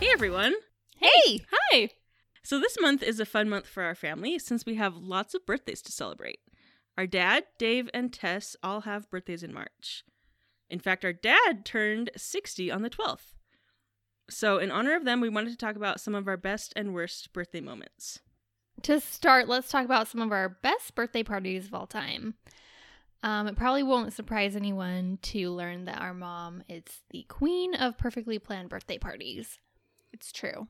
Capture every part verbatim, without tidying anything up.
Hey, everyone. Hey. Hi. So this month is a fun month for our family since we have lots of birthdays to celebrate. Our dad, Dave, and Tess all have birthdays in March. In fact, our dad turned sixty on the twelfth. So in honor of them, we wanted to talk about some of our best and worst birthday moments. To start, let's talk about some of our best birthday parties of all time. Um, it probably won't surprise anyone to learn that our mom is the queen of perfectly planned birthday parties. It's true.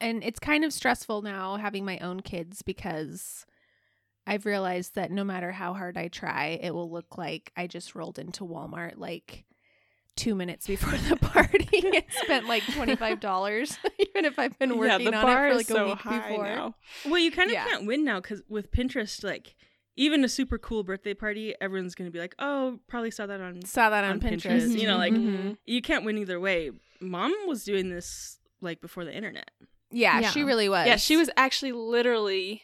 And it's kind of stressful now having my own kids because I've realized that no matter how hard I try, it will look like I just rolled into Walmart like two minutes before the party and spent like twenty-five dollars, even if I've been working yeah, on it for like so a week before. Now. Well, you kind of yeah. can't win now because with Pinterest, like even a super cool birthday party, everyone's going to be like, oh, probably saw that on, saw that on, on Pinterest. Pinterest. Mm-hmm. You know, like mm-hmm. you can't win either way. Mom was doing this like before the internet. Yeah, yeah, she really was. Yeah, she was actually literally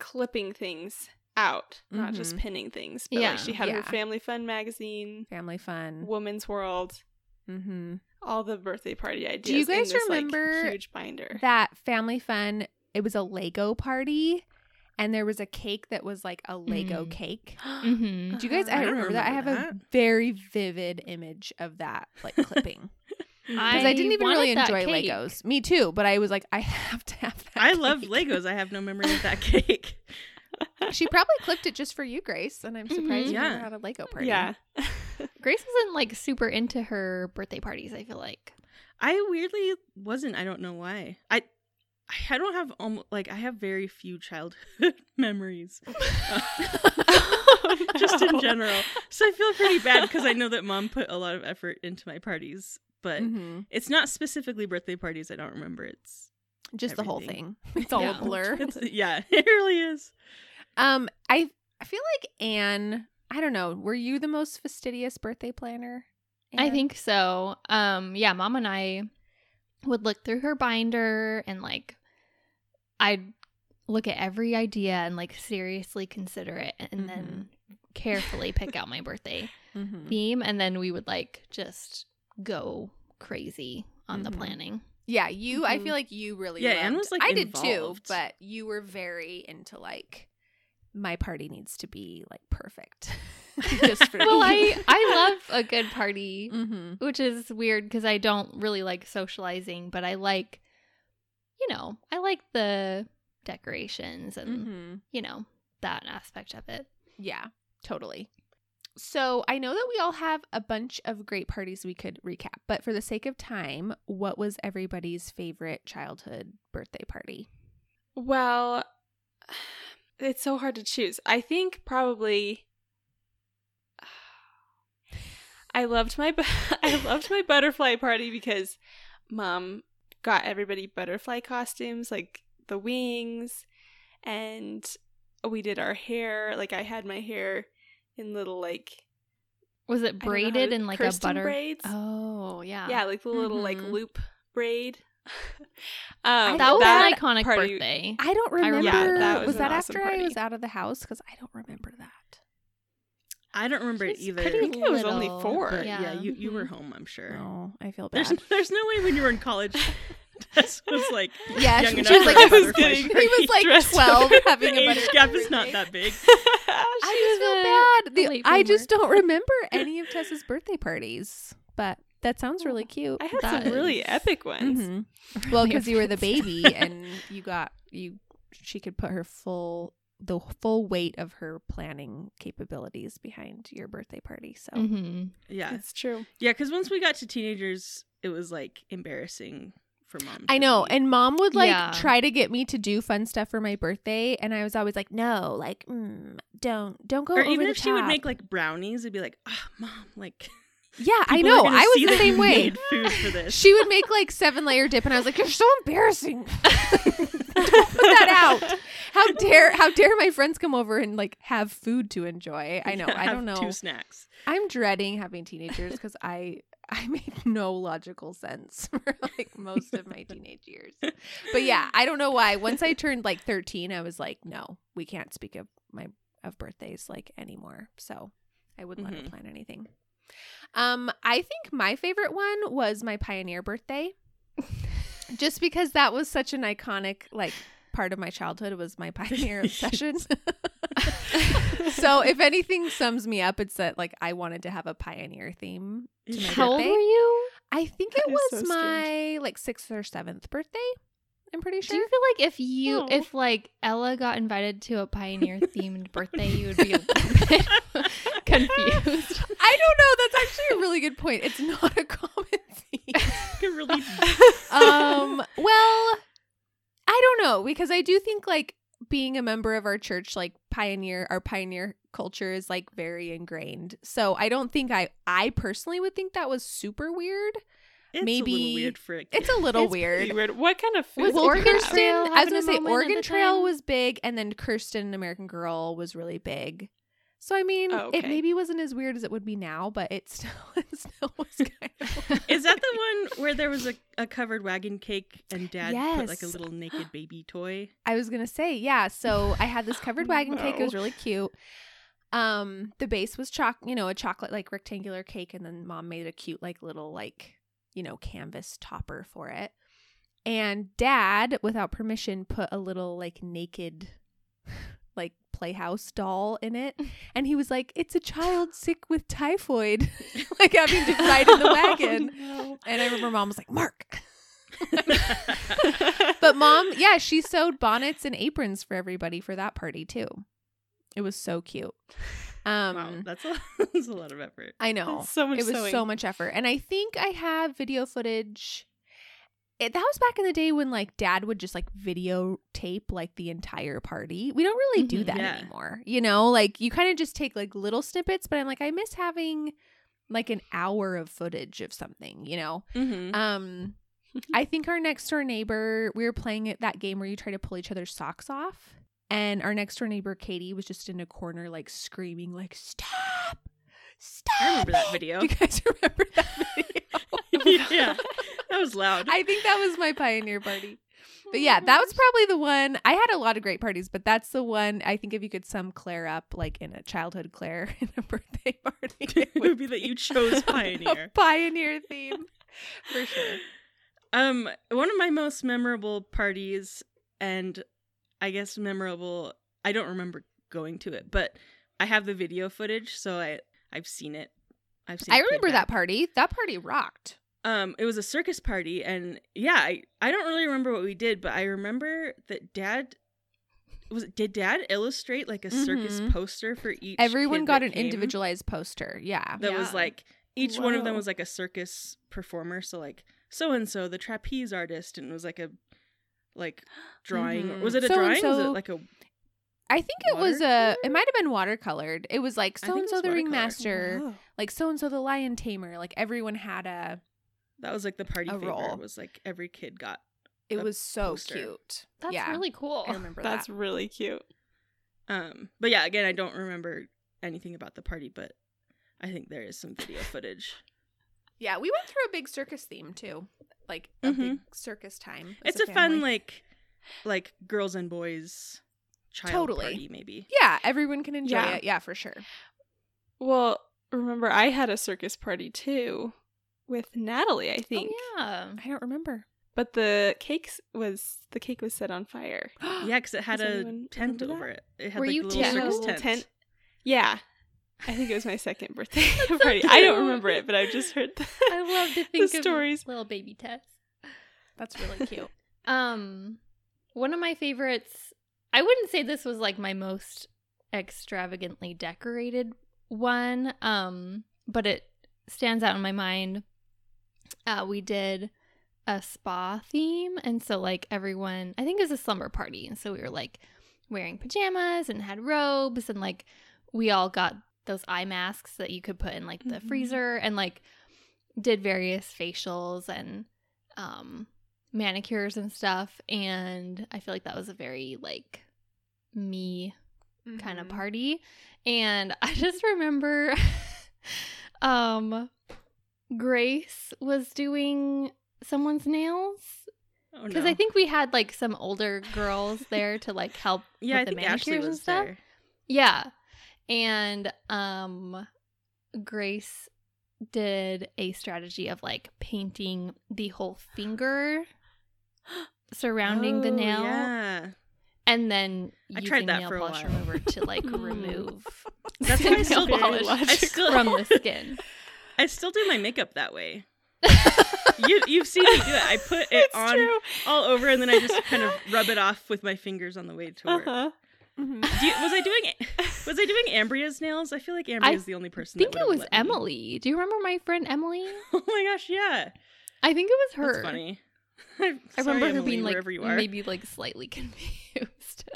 clipping things out, mm-hmm. not just pinning things. But yeah, like she had yeah. her Family Fun magazine, Family Fun, Woman's World, mm-hmm. all the birthday party ideas. Do you guys in this, remember like, huge binder? That Family Fun? It was a Lego party, and there was a cake that was like a Lego mm. cake. mm-hmm. Do you guys? I, I remember, remember that. I have that. a very vivid image of that, like clipping. Because I, I didn't even really enjoy cake. Legos. Me too, but I was like, I have to have that I cake. love Legos. I have no memory of that cake. She probably clipped it just for you, Grace, and I'm surprised mm-hmm. yeah. you never had a Lego party. Yeah. Grace wasn't like super into her birthday parties, I feel like. I weirdly wasn't. I don't know why. I I don't have, almost, like, I have very few childhood memories. Uh, oh, no. Just in general. So I feel pretty bad because I know that Mom put a lot of effort into my parties. But mm-hmm. it's not specifically birthday parties. I don't remember. It's just everything. The whole thing. It's all yeah. a blur. It's, yeah, it really is. Um, I I feel like Anne, I don't know. Were you the most fastidious birthday planner, Anne? I think so. Um, yeah, Mom and I would look through her binder and like I'd look at every idea and like seriously consider it and mm-hmm. then carefully pick out my birthday mm-hmm. theme, and then we would like just go crazy on mm-hmm. the planning. Yeah, you mm-hmm. I feel like you really yeah, loved. Anne was like I involved. did too, but you were very into like my party needs to be like perfect. Just for well, me. I I love a good party, mm-hmm. which is weird because I don't really like socializing, but I like you know, I like the decorations and mm-hmm. you know, that aspect of it. Yeah, totally. So I know that we all have a bunch of great parties we could recap, but for the sake of time, what was everybody's favorite childhood birthday party? Well, it's so hard to choose. I think probably uh, I loved my bu- I loved my butterfly party because Mom got everybody butterfly costumes, like the wings, and we did our hair. Like I had my hair in little like, was it braided in like Kirsten a butter braids? Oh yeah, yeah, like the little mm-hmm. like loop braid. um, that was that an iconic party. Birthday. I don't remember. Yeah, that was was that awesome after party. I was out of the house because I don't remember that. I don't remember She's it either. I think it was only four. Yeah, yeah you you were home. I'm sure. Oh, I feel bad. There's there's no way when you were in college. Tess was like yeah, young she, enough she was like, was getting, she was like twelve having a butterfly. The age gap is not that big. I just feel bad. The, I just don't remember any of Tess's birthday parties, but that sounds really cute. I had that some is. really epic ones. Mm-hmm. Well, because you were the baby and you got you, she could put her full the full weight of her planning capabilities behind your birthday party. So mm-hmm. yeah, that's true. Yeah, because once we got to teenagers, it was like embarrassing. For Mom I know me. And Mom would like yeah. try to get me to do fun stuff for my birthday and I was always like no like mm, don't don't go or over even the if top. She would make like brownies it'd be like ah oh, Mom like Yeah, I know. I was the same way. Food for this. She would make like seven layer dip, and I was like, "You're so embarrassing. Don't put that out. How dare how dare my friends come over and like have food to enjoy?" I know. Yeah, I don't know. Two snacks. I'm dreading having teenagers because I I made no logical sense for like most of my teenage years. But yeah, I don't know why. Once I turned like thirteen, I was like, "No, we can't speak of my of birthdays like anymore." So I wouldn't mm-hmm. let her plan anything. Um, I think my favorite one was my Pioneer birthday, just because that was such an iconic, like, part of my childhood was my Pioneer obsession. So if anything sums me up, it's that, like, I wanted to have a Pioneer theme to my How birthday. Old were you? I think that it was so my, strange. like, sixth or seventh birthday, I'm pretty sure. Do you feel like if you, oh. if, like, Ella got invited to a Pioneer-themed birthday, you would be a confused? I don't know. That's actually a really good point. It's not a common thing. really um well I don't know, because I do think like being a member of our church, like pioneer our pioneer culture is like very ingrained, so I don't think I I personally would think that was super weird. It's maybe a little weird for a kid. It's a little it's weird. weird. What kind of food? Well, Kirsten, I was gonna say Oregon Trail was big, and then Kirsten, American Girl, was really big. So, I mean, oh, okay. It maybe wasn't as weird as it would be now, but it still, it still was kind of Is that the one where there was a, a covered wagon cake and dad yes. put like a little naked baby toy? I was going to say, yeah. So I had this covered wagon oh, no. cake. It was really cute. Um, the base was choc, you know, a chocolate like rectangular cake. And then mom made a cute like little like, you know, canvas topper for it. And dad, without permission, put a little like naked like playhouse doll in it, and he was like, "It's a child sick with typhoid," like having to ride in the wagon. Oh, no. And I remember mom was like, "Mark." But mom, yeah, she sewed bonnets and aprons for everybody for that party too. It was so cute. Um, wow, that's a, that's a lot of effort. I know. That's so much. It was sewing. so much effort, and I think I have video footage. It, that was back in the day when like dad would just like videotape like the entire party. We don't really do that yeah. anymore. You know, like you kind of just take like little snippets, but I'm like, I miss having like an hour of footage of something, you know? Mm-hmm. Um, I think our next door neighbor, we were playing that game where you try to pull each other's socks off. And our next door neighbor, Katie, was just in a corner like screaming like, "Stop! Stop!" I remember it. that video. You guys remember that video? Yeah. That was loud. I think that was my Pioneer party. But yeah, that was probably the one. I had a lot of great parties, but that's the one I think if you could sum Claire up, like in a childhood Claire in a birthday party, it would, it would be that you chose Pioneer. A Pioneer theme, for sure. Um, one of my most memorable parties, and I guess memorable, I don't remember going to it, but I have the video footage, so I, I've seen it. I've seen. I it remember that party. That party rocked. Um, it was a circus party, and yeah, I, I don't really remember what we did, but I remember that dad was did dad illustrate like a circus mm-hmm. poster for each. Everyone got an came, individualized poster, yeah. That yeah. was like each Whoa. one of them was like a circus performer, so like so and so the trapeze artist, and it was like a like drawing. Mm-hmm. Was it a drawing? Was it like a? I think it was a. It might have been watercolored. It was like so and so the ringmaster, Whoa. like so and so the lion tamer. Like everyone had a. That was like the party favorite. It was like every kid got It was so poster. cute. That's yeah. really cool. I remember that. That's really cute. Um, but yeah, again, I don't remember anything about the party, but I think there is some video footage. Yeah, we went through a big circus theme too. Like a mm-hmm. big circus time. It's a, a fun like like girls and boys child totally. party maybe. Yeah, everyone can enjoy yeah. it. Yeah, for sure. Well, remember I had a circus party too. With Natalie, I think. Oh, yeah. I don't remember. But the cakes was the cake was set on fire. Yeah, because it had Does a tent over that? it. It had Were like you a little yeah, circus tent. tent. Yeah. I think it was my second birthday party. I don't remember it, but I've just heard the I love to think the of stories. Little baby Tess. That's really cute. Um, one of my favorites, I wouldn't say this was like my most extravagantly decorated one, um, but it stands out in my mind. Uh, we did a spa theme, and so like everyone, I think it was a slumber party, and so we were like wearing pajamas and had robes, and like we all got those eye masks that you could put in like the mm-hmm. freezer, and like did various facials and um, manicures and stuff. And I feel like that was a very like me mm-hmm. kind of party. And I just remember um, Grace was doing someone's nails. Because oh, no. I think we had like some older girls there to like help yeah, with I the manicures Ashley was and stuff. There. Yeah. And um, Grace did a strategy of like painting the whole finger surrounding oh, the nail. Yeah. And then I using tried that nail for polish a while. remover to like remove That's the nail polish I still, from the skin. I still do my makeup that way. you, you've seen me do it. I put it it's on true. all over, and then I just kind of rub it off with my fingers on the way to work. Uh-huh. Mm-hmm. Do you, was I doing was I doing Ambria's nails? I feel like Ambria's the only person. I think that it was Emily. Me. Do you remember my friend Emily? Oh my gosh, yeah. I think it was her. That's funny. I'm I sorry, remember her Emily, being like maybe like slightly confused.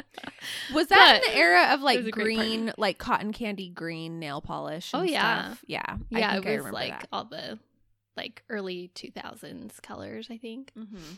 Was that but in the era of like green, like cotton candy green nail polish? And oh yeah, stuff? yeah, yeah. I think it was I remember like that. all the like early two thousands colors. I think. Mm-hmm.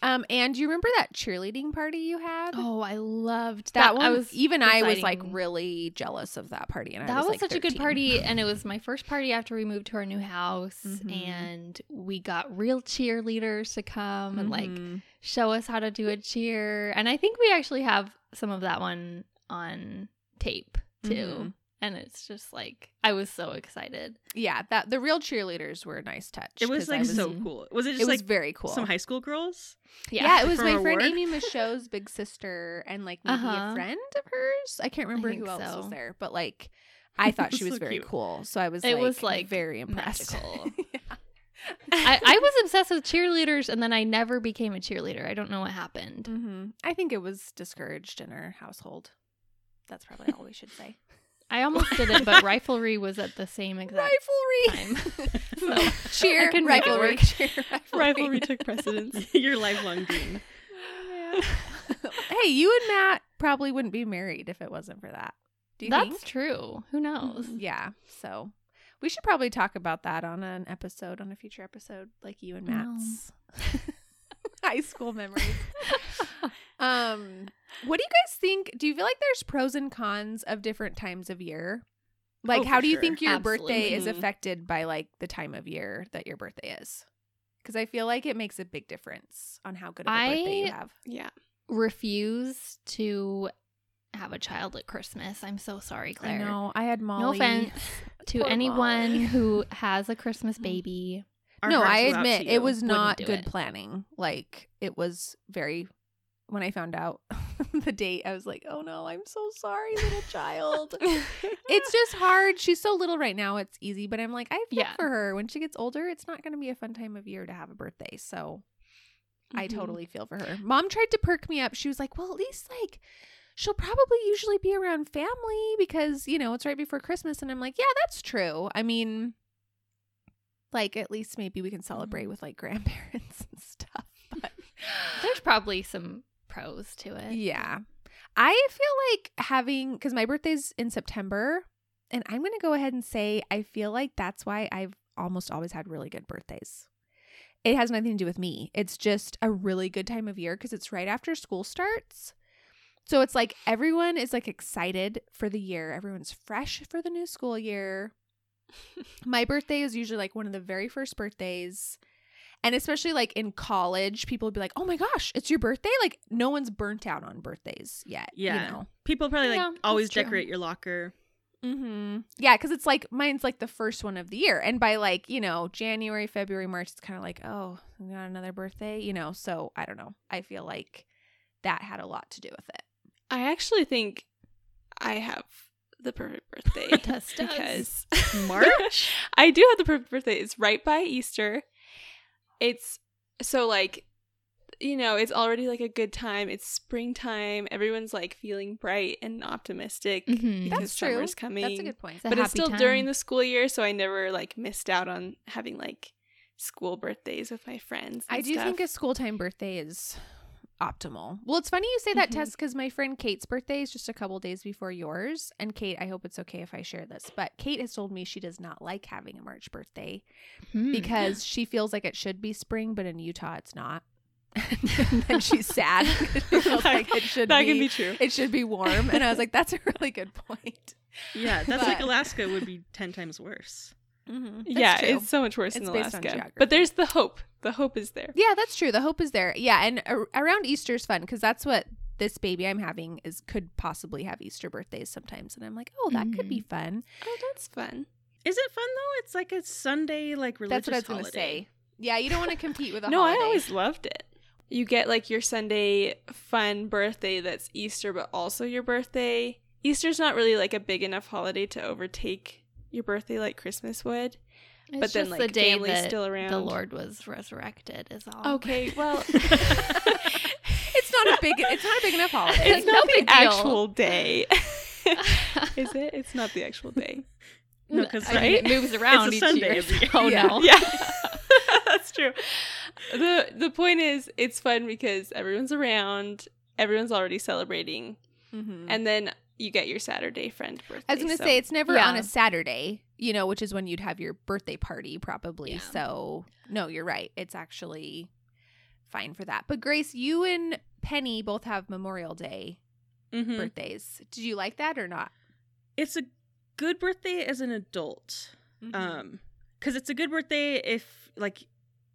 um and do you remember that cheerleading party you had? Oh, I loved that, that one. I was even deciding. I was like really jealous of that party, and that I was, was like, such thirteen. A good party, and it was my first party after we moved to our new house, mm-hmm. and we got real cheerleaders to come mm-hmm. and like show us how to do a cheer, and I think we actually have some of that one on tape too. Mm-hmm. And it's just like I was so excited. Yeah, that the real cheerleaders were a nice touch. It was like was, so cool. Was it just it like was very cool? Some high school girls. Yeah, yeah it was my friend Amy Michaud's big sister and like maybe uh-huh. a friend of hers. I can't remember I who else so. was there, but like I thought she was so very cute. cool, so I was. It like, was like very impressed. yeah. I, I was obsessed with cheerleaders, and then I never became a cheerleader. I don't know what happened. Mm-hmm. I think it was discouraged in our household. That's probably all we should say. I almost did it, but rivalry was at the same exact rivalry. time. So cheer, rivalry, cheer, rivalry. Rivalry took precedence. Your lifelong dream. Oh, hey, you and Matt probably wouldn't be married if it wasn't for that. Do you That's think? true. Who knows? Yeah. So we should probably talk about that on an episode, on a future episode, like you and Matt's no. high school memories. Um, what do you guys think? Do you feel like there's pros and cons of different times of year? Like, oh, how do you sure. think your Absolutely. birthday is affected by like the time of year that your birthday is? Because I feel like it makes a big difference on how good of a I birthday you have. Yeah. Refuse to have a child at Christmas. I'm so sorry, Claire. I know. I had Molly. No offense to Poor anyone Molly. who has a Christmas baby. Our no, I admit it was not good it. planning. Like, it was very. When I found out the date, I was like, oh, no, I'm so sorry, little child. It's just hard. She's so little right now. It's easy. But I'm like, I feel yeah. for her. When she gets older, it's not going to be a fun time of year to have a birthday. So mm-hmm. I totally feel for her. Mom tried to perk me up. She was like, well, at least like she'll probably usually be around family because, you know, it's right before Christmas. And I'm like, yeah, that's true. I mean, like at least maybe we can celebrate with like grandparents and stuff. But there's probably some pros to it. Yeah. I feel like having, because my birthday's in September, and I'm going to go ahead and say I feel like that's why I've almost always had really good birthdays. It has nothing to do with me. It's just a really good time of year because it's right after school starts. So it's like everyone is like excited for the year. Everyone's fresh for the new school year. My birthday is usually like one of the very first birthdays. And especially like in college, people would be like, oh my gosh, it's your birthday? Like no one's burnt out on birthdays yet. Yeah. You know? People probably like yeah, always decorate your locker. Mm-hmm. Yeah. Because it's like mine's like the first one of the year. And by like, you know, January, February, March, it's kind of like, oh, we got another birthday, you know. So I don't know. I feel like that had a lot to do with it. I actually think I have the perfect birthday. because March? I do have the perfect birthday. It's right by Easter. It's so like, you know, it's already like a good time. It's springtime. Everyone's like feeling bright and optimistic mm-hmm. because That's true. summer's coming. That's a good point. It's a but happy it's still time. during the school year, so I never like missed out on having like school birthdays with my friends. And I do stuff. think a school time birthday is optimal. Well, it's funny you say that, mm-hmm. Tess, because my friend Kate's birthday is just a couple days before yours. And Kate, I hope it's okay if I share this, but Kate has told me she does not like having a March birthday mm. because she feels like it should be spring, but in Utah it's not. And then she's sad. It feels like it should that be, can be true. It should be warm. And I was like, that's a really good point. Yeah, that's but, like Alaska would be ten times worse. Mm-hmm. Yeah, true. It's so much worse it's in Alaska. But there's the hope. The hope is there. Yeah, that's true. The hope is there. Yeah, and ar- around Easter's fun because that's what this baby I'm having is could possibly have Easter birthdays sometimes, and I'm like, oh, that mm. could be fun. Oh, that's fun. Is it fun though? It's like a Sunday like religious. That's what I was holiday. Gonna say. Yeah, you don't want to compete with a no, holiday. No, I always loved it. You get like your Sunday fun birthday that's Easter, but also your birthday. Easter's not really like a big enough holiday to overtake your birthday like Christmas would. It's but then like the day family's that still around. The Lord was resurrected is all. Okay, well it's not a big it's not a big enough holiday. It's, it's not no the actual day. Is it? It's not the actual day. No, because right? I mean, it moves around it's a each Sunday year. Every year. Oh yeah. No. Yeah. That's true. The the point is it's fun because everyone's around, everyone's already celebrating. Mm-hmm. And then you get your Saturday friend birthday. I was going to so. say, it's never yeah. on a Saturday, you know, which is when you'd have your birthday party probably. Yeah. So, no, you're right. It's actually fine for that. But Grace, you and Penny both have Memorial Day mm-hmm. birthdays. Did you like that or not? It's a good birthday as an adult. Mm-hmm. Um, 'cause it's a good birthday if, like,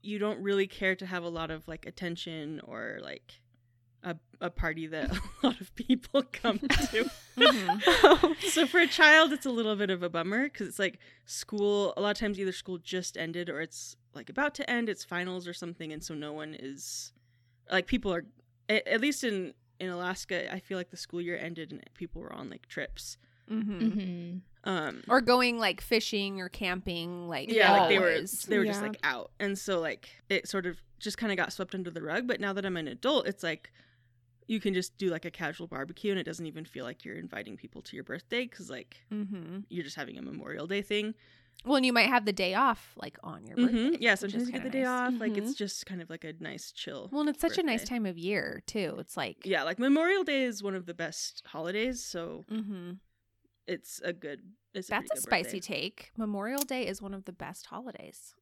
you don't really care to have a lot of, like, attention or, like, A, a party that a lot of people come to. Mm-hmm. um, so for a child, it's a little bit of a bummer because it's like school, a lot of times either school just ended or it's like about to end, it's finals or something. And so no one is like people are, at, at least in, in Alaska, I feel like the school year ended and people were on like trips. Mm-hmm. Mm-hmm. Um, or going like fishing or camping. Like Yeah, like they were, they were yeah. just like out. And so like it sort of just kind of got swept under the rug. But now that I'm an adult, it's like, you can just do like a casual barbecue and it doesn't even feel like you're inviting people to your birthday because like mm-hmm. you're just having a Memorial Day thing. Well, and you might have the day off like on your mm-hmm. birthday. Yeah, sometimes you get the day nice. off. Mm-hmm. Like it's just kind of like a nice chill. Well, and it's such birthday. a nice time of year too. It's like. Yeah, like Memorial Day is one of the best holidays. So mm-hmm. it's a good. It's That's a, a good spicy birthday. take. Memorial Day is one of the best holidays.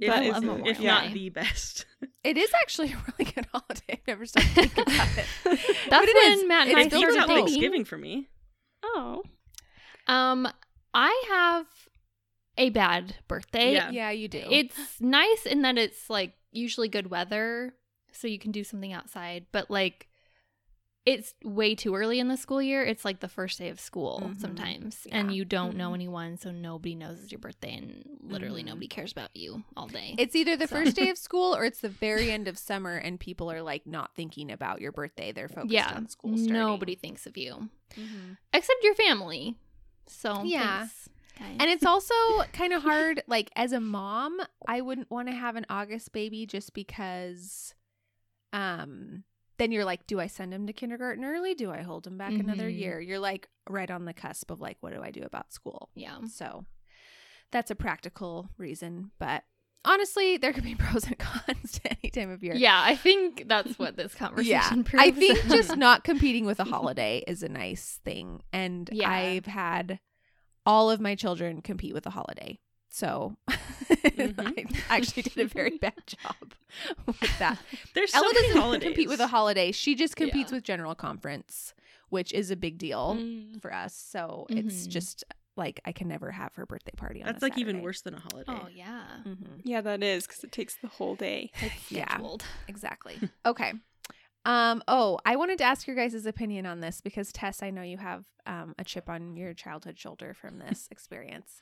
That is, if not Day. the best. It is actually a really good holiday. I've never stopped thinking about it. That's but it when is. Matt and I started thinking. Thanksgiving for me. Oh. Um, I have a bad birthday. Yeah. yeah, you do. It's nice in that it's like usually good weather, so you can do something outside. But like, it's way too early in the school year. It's like the first day of school mm-hmm. sometimes. Yeah. And you don't mm-hmm. know anyone, so nobody knows it's your birthday and literally mm-hmm. nobody cares about you all day. It's either the so. first day of school or it's the very end of summer and people are like not thinking about your birthday. They're focused yeah, on school starting. Nobody thinks of you. Mm-hmm. Except your family. So yeah. Thanks, guys. And it's also kind of hard, like as a mom, I wouldn't want to have an August baby just because um then you're like, do I send him to kindergarten early? Do I hold him back mm-hmm. another year? You're like right on the cusp of like, what do I do about school? Yeah. So that's a practical reason. But honestly, there could be pros and cons to any time of year. Yeah. I think that's what this conversation yeah. proves. I think just not competing with a holiday is a nice thing. And yeah. I've had all of my children compete with a holiday. So mm-hmm. I actually did a very bad job with that. There's so Ella doesn't holidays. compete with a holiday. She just competes yeah. with general conference, which is a big deal mm. for us. So mm-hmm. it's just like I can never have her birthday party on That's a like Saturday. Even worse than a holiday. Oh, yeah. Mm-hmm. Yeah, that is because it takes the whole day. It's yeah, exactly. Okay. Um. Oh, I wanted to ask your guys' opinion on this because, Tess, I know you have um, a chip on your childhood shoulder from this experience.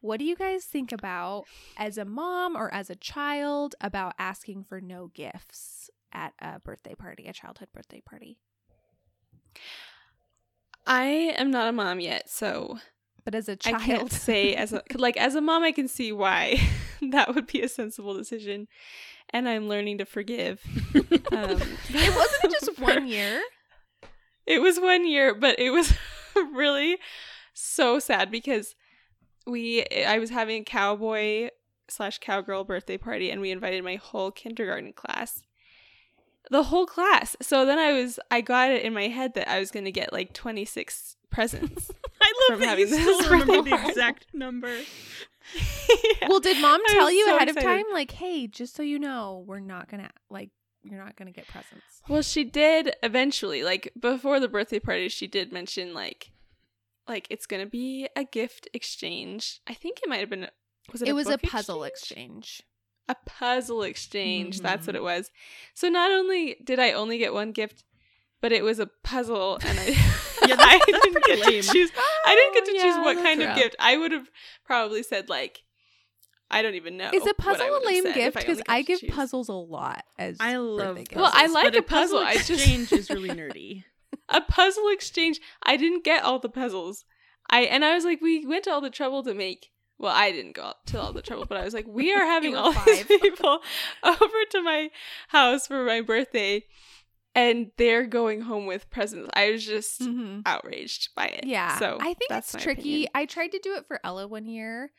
What do you guys think about as a mom or as a child about asking for no gifts at a birthday party, a childhood birthday party? I am not a mom yet, so. But as a child. I can't say as a, like as a mom, I can see why that would be a sensible decision. And I'm learning to forgive. um, it wasn't just for, one year. It was one year, but it was really so sad because. We, I was having a cowboy slash cowgirl birthday party and we invited my whole kindergarten class. The whole class. So then I was, I got it in my head that I was going to get like twenty-six presents. I love that you still remember the exact number. Yeah. Well, did mom tell you so ahead excited. Of time? Like, hey, just so you know, we're not going to, like, you're not going to get presents. Well, she did eventually. Like, before the birthday party, she did mention, like, like it's going to be a gift exchange. I think it might have been, was it, it a was a puzzle exchange? exchange. A puzzle exchange. Mm-hmm. That's what it was. So not only did I only get one gift, but it was a puzzle, and I, yeah, I didn't get lame. to choose. Oh, I didn't get to yeah, choose what kind rough. of gift. I would have probably said, like, I don't even know. Is a puzzle a lame gift? Because I, I give choose. puzzles a lot. As I love. Puzzles, well, I like a puzzle. A puzzle exchange is really nerdy. A puzzle exchange. I didn't get all the puzzles. I and I was like, we went to all the trouble to make. Well, I didn't go to all the trouble, but I was like, we are having all five. these people over to my house for my birthday, and they're going home with presents. I was just mm-hmm. outraged by it. Yeah. So I think it's tricky. Opinion. I tried to do it for Ella one year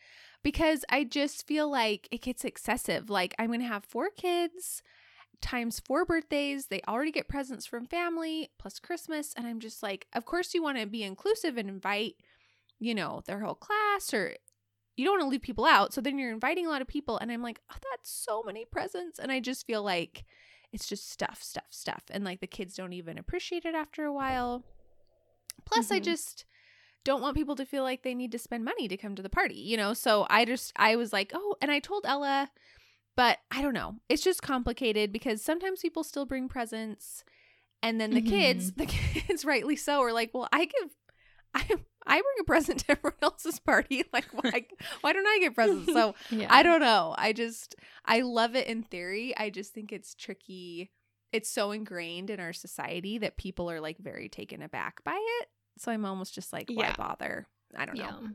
because I just feel like it gets excessive. Like, I'm going to have four kids times four birthdays. They already get presents from family plus Christmas. And I'm just like, of course you want to be inclusive and invite, you know, their whole class, or you don't want to leave people out. So then you're inviting a lot of people. And I'm like, oh, that's so many presents. And I just feel like it's just stuff, stuff, stuff. And like the kids don't even appreciate it after a while. Plus, mm-hmm. I just don't want people to feel like they need to spend money to come to the party, you know? So I just, I was like, oh, and I told Ella, but I don't know. It's just complicated because sometimes people still bring presents. And then the mm-hmm. kids, the kids rightly so, are like, well, I give, I I bring a present to everyone else's party. Like, why, why don't I get presents? So yeah. I don't know. I just, I love it in theory. I just think it's tricky. It's so ingrained in our society that people are like very taken aback by it. So I'm almost just like, why yeah. bother? I don't yeah. know.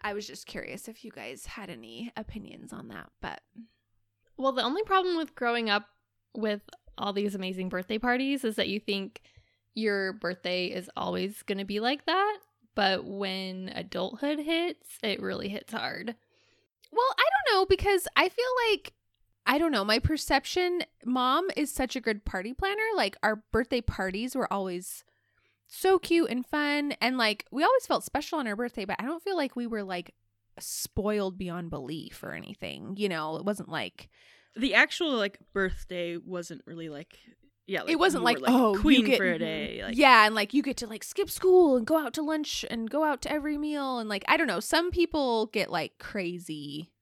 I was just curious if you guys had any opinions on that. But well, the only problem with growing up with all these amazing birthday parties is that you think your birthday is always going to be like that. But when adulthood hits, it really hits hard. Well, I don't know, because I feel like, I don't know, my perception, mom is such a good party planner. Like, our birthday parties were always so cute and fun. And like, we always felt special on our birthday, but I don't feel like we were like spoiled beyond belief or anything. You know, it wasn't like. The actual like birthday wasn't really like. Yeah, like it wasn't like, were, like, oh, queen you get, for a day. Like, yeah, and like you get to like skip school and go out to lunch and go out to every meal. And like, I don't know, some people get like crazy.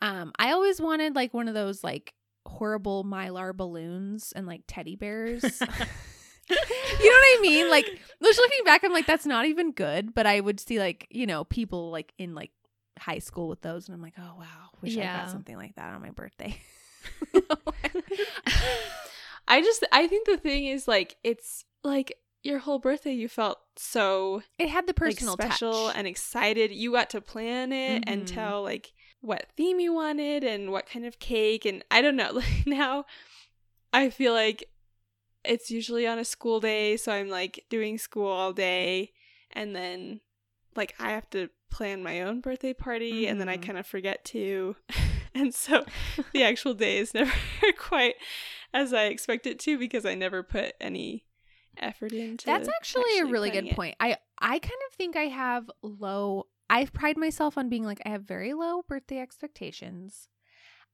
Um, I always wanted like one of those like horrible Mylar balloons and like teddy bears. You know what I mean? Like, just looking back, I'm like, that's not even good. But I would see like, you know, people like in like high school with those. And I'm like, oh, wow, wish yeah. I got something like that on my birthday. I just, I think the thing is, like, it's, like, your whole birthday, you felt so... It had the personal like, special touch. And excited. You got to plan it mm-hmm. and tell, like, what theme you wanted and what kind of cake. And I don't know. Like, now I feel like it's usually on a school day, so I'm, like, doing school all day. And then, like, I have to plan my own birthday party, mm-hmm. and then I kind of forget to. And so the actual day is never quite... as I expect it to, because I never put any effort into. That's actually, actually a really good it. point. I, I kind of think I have low, I pride myself on being like, I have very low birthday expectations.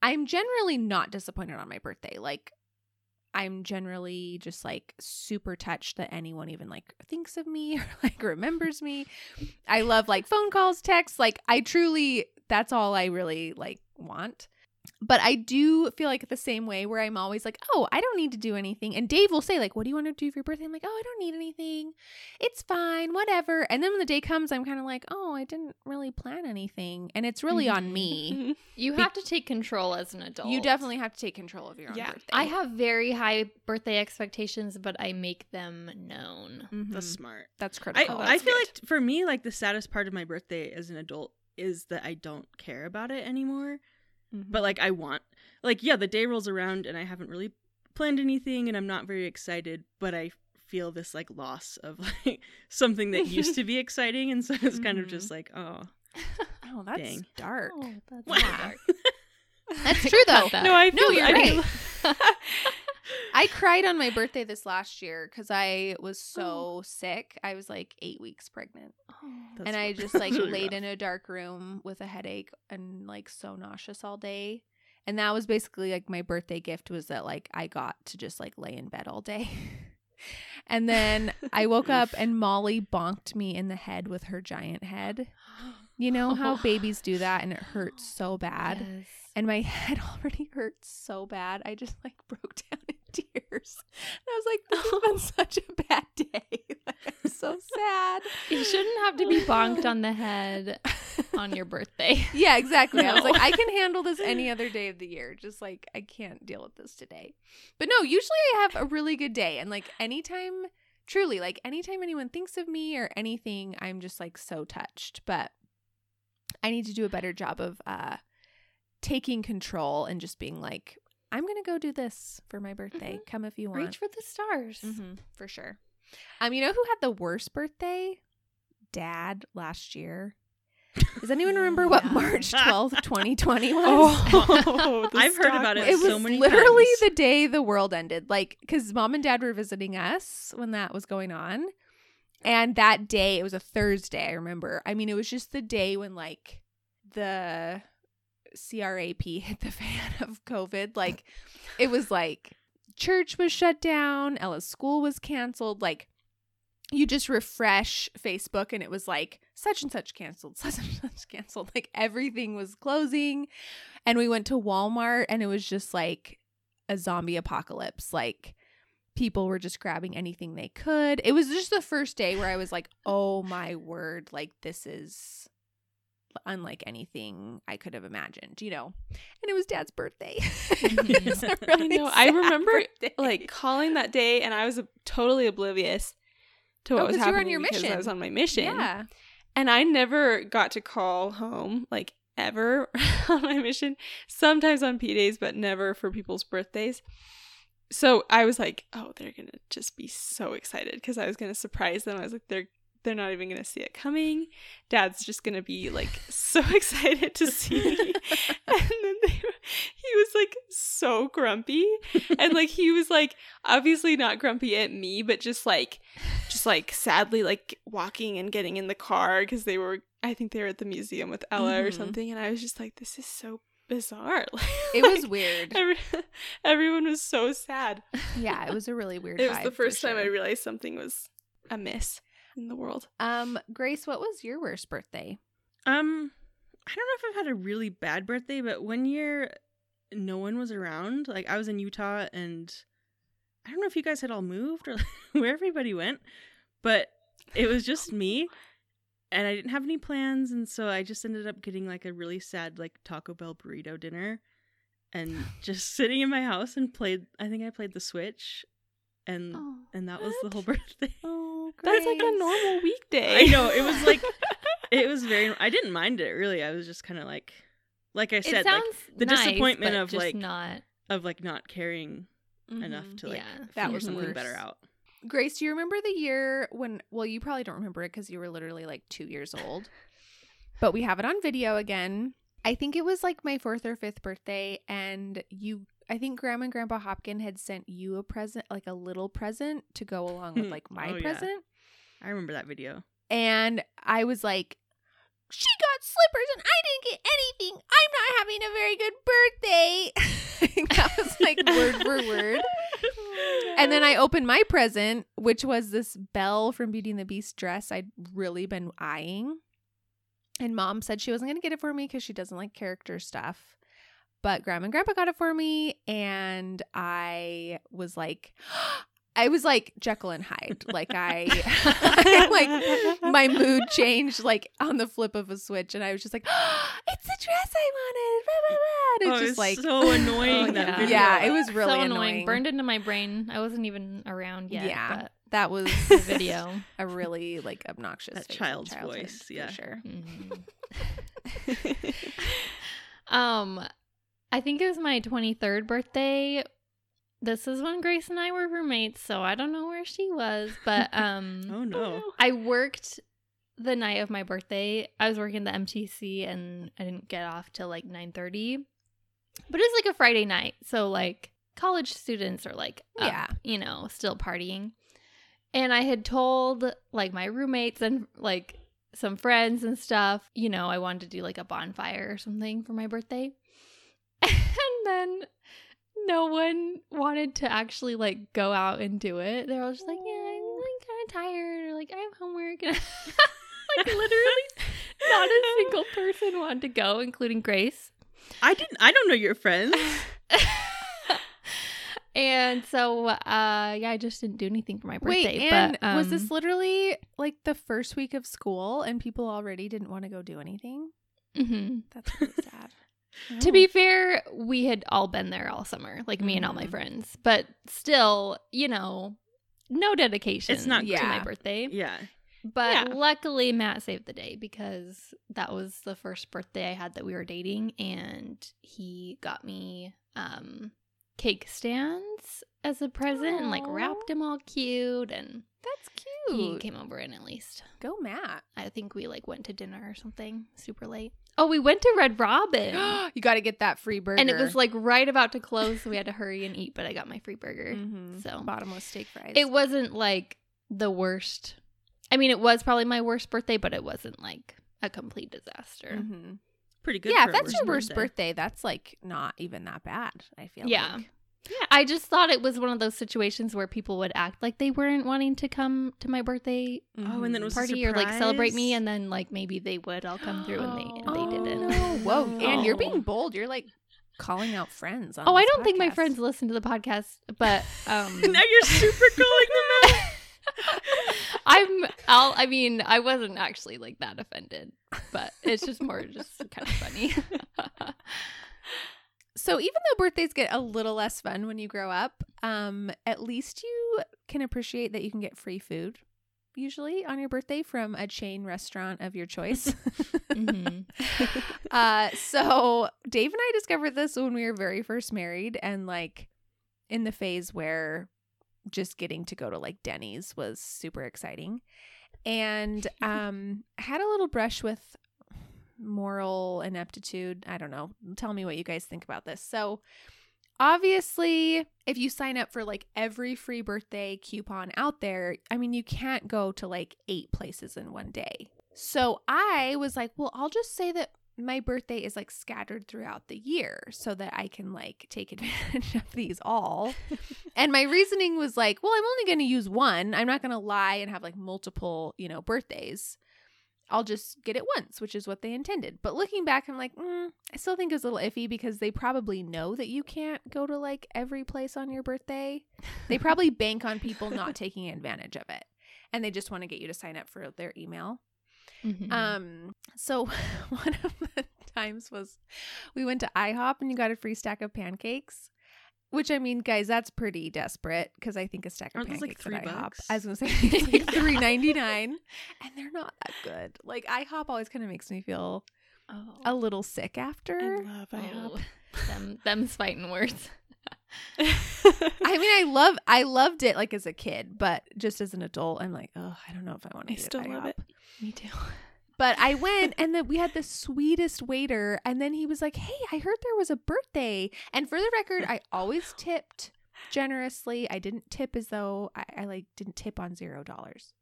I'm generally not disappointed on my birthday. Like, I'm generally just like super touched that anyone even like thinks of me or like remembers me. I love like phone calls, texts. Like, I truly, that's all I really like want. But I do feel like the same way where I'm always like, oh, I don't need to do anything. And Dave will say like, what do you want to do for your birthday? I'm like, oh, I don't need anything. It's fine, whatever. And then when the day comes, I'm kind of like, oh, I didn't really plan anything. And it's really on me. You have to take control as an adult. You definitely have to take control of your own yeah. birthday. I have very high birthday expectations, but I make them known. Mm-hmm. That's smart. That's critical. I, That's I feel good. Like for me, like the saddest part of my birthday as an adult is that I don't care about it anymore. Mm-hmm. But, like, I want, like, yeah, the day rolls around and I haven't really planned anything and I'm not very excited, but I feel this, like, loss of, like, something that used to be exciting. And so it's mm-hmm. kind of just like, oh. Oh, that's dang. dark. Oh, that's wow. dark. That's true, though. That. No, I feel no, you're I right. I I cried on my birthday this last year because I was so oh. sick. I was like eight weeks pregnant. Oh, and I just like really laid rough. in a dark room with a headache and like so nauseous all day. And that was basically like my birthday gift, was that like I got to just like lay in bed all day. And then I woke up and Molly bonked me in the head with her giant head. You know how babies do that and it hurts so bad. Yes. And my head already hurts so bad. I just like broke down in tears. And I was like, this has been such a bad day. Like, I'm so sad. You shouldn't have to be bonked on the head on your birthday. Yeah, exactly. No. I was like, I can handle this any other day of the year. Just like, I can't deal with this today. But no, usually I have a really good day. And like anytime, truly, like anytime anyone thinks of me or anything, I'm just like so touched. But I need to do a better job of uh, taking control and just being like, I'm going to go do this for my birthday. Mm-hmm. Come if you want. Reach for the stars. Mm-hmm, for sure. Um, you know who had the worst birthday? Dad last year. Does anyone remember what yeah. March twelfth, twenty twenty was? Oh, I've heard about it, it so many times. It was literally the day the world ended. Like, because mom and dad were visiting us when that was going on. And that day, it was a Thursday, I remember. I mean, it was just the day when, like, the C R A P hit the fan of COVID. Like, it was, like, church was shut down. Ella's school was canceled. Like, you just refresh Facebook, and it was, like, such and such canceled, such and such canceled. Like, everything was closing. And we went to Walmart, and it was just, like, a zombie apocalypse. Like, people were just grabbing anything they could. It was just the first day where I was like, oh my word, like this is unlike anything I could have imagined, you know. And it was Dad's birthday. It was a really I know. I remember birthday. like calling that day, and I was totally oblivious to what oh, was happening. You were on your because mission. I was on my mission. Yeah. And I never got to call home like ever on my mission. Sometimes on P days, but never for people's birthdays. So I was like, oh, they're going to just be so excited because I was going to surprise them. I was like, they're they're not even going to see it coming. Dad's just going to be like so excited to see me. And then they, he was like so grumpy. And like he was like obviously not grumpy at me, but just like just like sadly like walking and getting in the car because they were, I think they were at the museum with Ella mm-hmm. or something. And I was just like, this is so bizarre. Like, it was weird. Every, everyone was so sad. Yeah, it was a really weird It was vibe, the first time sure. I realized something was amiss in the world. Um, Grace, what was your worst birthday? Um, I don't know if I've had a really bad birthday, but one year no one was around. Like I was in Utah and I don't know if you guys had all moved or where everybody went, but it was just me. And I didn't have any plans, and so I just ended up getting, like, a really sad, like, Taco Bell burrito dinner and just sitting in my house and played, I think I played the Switch, and oh, and that what? was the whole birthday. Oh, great. That's, like, a normal weekday. I know. It was, like, it was very, I didn't mind it, really. I was just kind of, like, like I said, like, the nice, disappointment of, like, not... of, like, not caring mm-hmm. enough to, like, yeah, that was something worse. better out. Grace, do you remember the year when, well, you probably don't remember it because you were literally like two years old, but we have it on video again. I think it was like my fourth or fifth birthday, and you, I think Grandma and Grandpa Hopkins had sent you a present, like a little present to go along with like my oh, present. Yeah. I remember that video. And I was like, she got slippers and I didn't get anything. I'm not having a very good birthday. I think that was like word for word. And then I opened my present, which was this Belle from Beauty and the Beast dress I'd really been eyeing. And Mom said she wasn't going to get it for me because she doesn't like character stuff. But Grandma and Grandpa got it for me. And I was like... I was like Jekyll and Hyde. Like I, I, like my mood changed like on the flip of a switch, and I was just like, oh, "It's the dress I wanted." Blah, blah, blah. It oh, just, it's just like so annoying. Oh, that yeah. video. yeah, it was really so annoying. annoying. Burned into my brain. I wasn't even around yet. Yeah, but that was the video. A really like obnoxious that child's voice. Yeah, for sure. Mm-hmm. um, I think it was my twenty-third birthday. This is when Grace and I were roommates, so I don't know where she was, but um, oh no, I worked the night of my birthday. I was working the M T C, and I didn't get off till like nine thirty, but it was like a Friday night, so like college students are like, up, yeah, you know, still partying. And I had told like my roommates and like some friends and stuff, you know, I wanted to do like a bonfire or something for my birthday. And then no one wanted to actually like go out and do it. They were all just like, yeah, I'm like kind of tired, or like I have homework. And like literally not a single person wanted to go, including Grace. I didn't, I don't know your friends. And so, uh, yeah, I just didn't do anything for my birthday. Wait, and but, um, was this literally like the first week of school and people already didn't want to go do anything? Mm-hmm. That's really sad. Oh. To be fair, we had all been there all summer, like me mm-hmm. and all my friends. But still, you know, no dedication it's not, to yeah. my birthday. Yeah. But yeah. luckily, Matt saved the day because that was the first birthday I had that we were dating. And he got me... um. cake stands as a present Aww. And like wrapped them all cute, and that's cute. He came over and at least go Matt. I think we like went to dinner or something super late. Oh, we went to Red Robin. You got to get that free burger. And it was like right about to close, so we had to hurry and eat. But I got my free burger, mm-hmm. so bottomless steak fries. It wasn't like the worst. I mean, it was probably my worst birthday, but it wasn't like a complete disaster. Mm-hmm. Pretty good. Yeah, if that's your worst birthday, that's like not even that bad, I feel yeah. like. Yeah. I just thought it was one of those situations where people would act like they weren't wanting to come to my birthday oh, and then it was party or like celebrate me, and then like maybe they would all come through and they, and oh, they didn't. No. Whoa. No. And you're being bold. You're like calling out friends. On oh, I don't podcast. think my friends listen to the podcast, but um now you're super calling them out. I'm I'll I mean I wasn't actually like that offended, but it's just more just kind of funny. So even though birthdays get a little less fun when you grow up, um at least you can appreciate that you can get free food usually on your birthday from a chain restaurant of your choice. mm-hmm. uh so Dave and I discovered this when we were very first married, and like in the phase where just getting to go to like Denny's was super exciting, and um had a little brush with moral ineptitude. I don't know. Tell me what you guys think about this. So obviously if you sign up for like every free birthday coupon out there, I mean, you can't go to like eight places in one day. So I was like, well, I'll just say that my birthday is like scattered throughout the year so that I can like take advantage of these all. And my reasoning was like, well, I'm only going to use one. I'm not going to lie and have like multiple, you know, birthdays. I'll just get it once, which is what they intended. But looking back, I'm like, mm, I still think it was a little iffy because they probably know that you can't go to like every place on your birthday. They probably bank on people not taking advantage of it. And they just want to get you to sign up for their email. Mm-hmm. Um, so one of the times was we went to IHOP and you got a free stack of pancakes, which I mean, guys, that's pretty desperate because I think a stack of Aren't pancakes like at bucks? IHOP, I was going to say it's like three ninety-nine and they're not that good. Like IHOP always kind of makes me feel oh. a little sick after. I love IHOP. Oh. Them, them's fighting words. I mean, I love, I loved it like as a kid, but just as an adult, I'm like, oh, I don't know if I want to. I still love it. Me too. But I went, and then we had the sweetest waiter, and then he was like, "Hey, I heard there was a birthday." And for the record, I always tipped generously. I didn't tip as though I, I like didn't tip on zero dollars.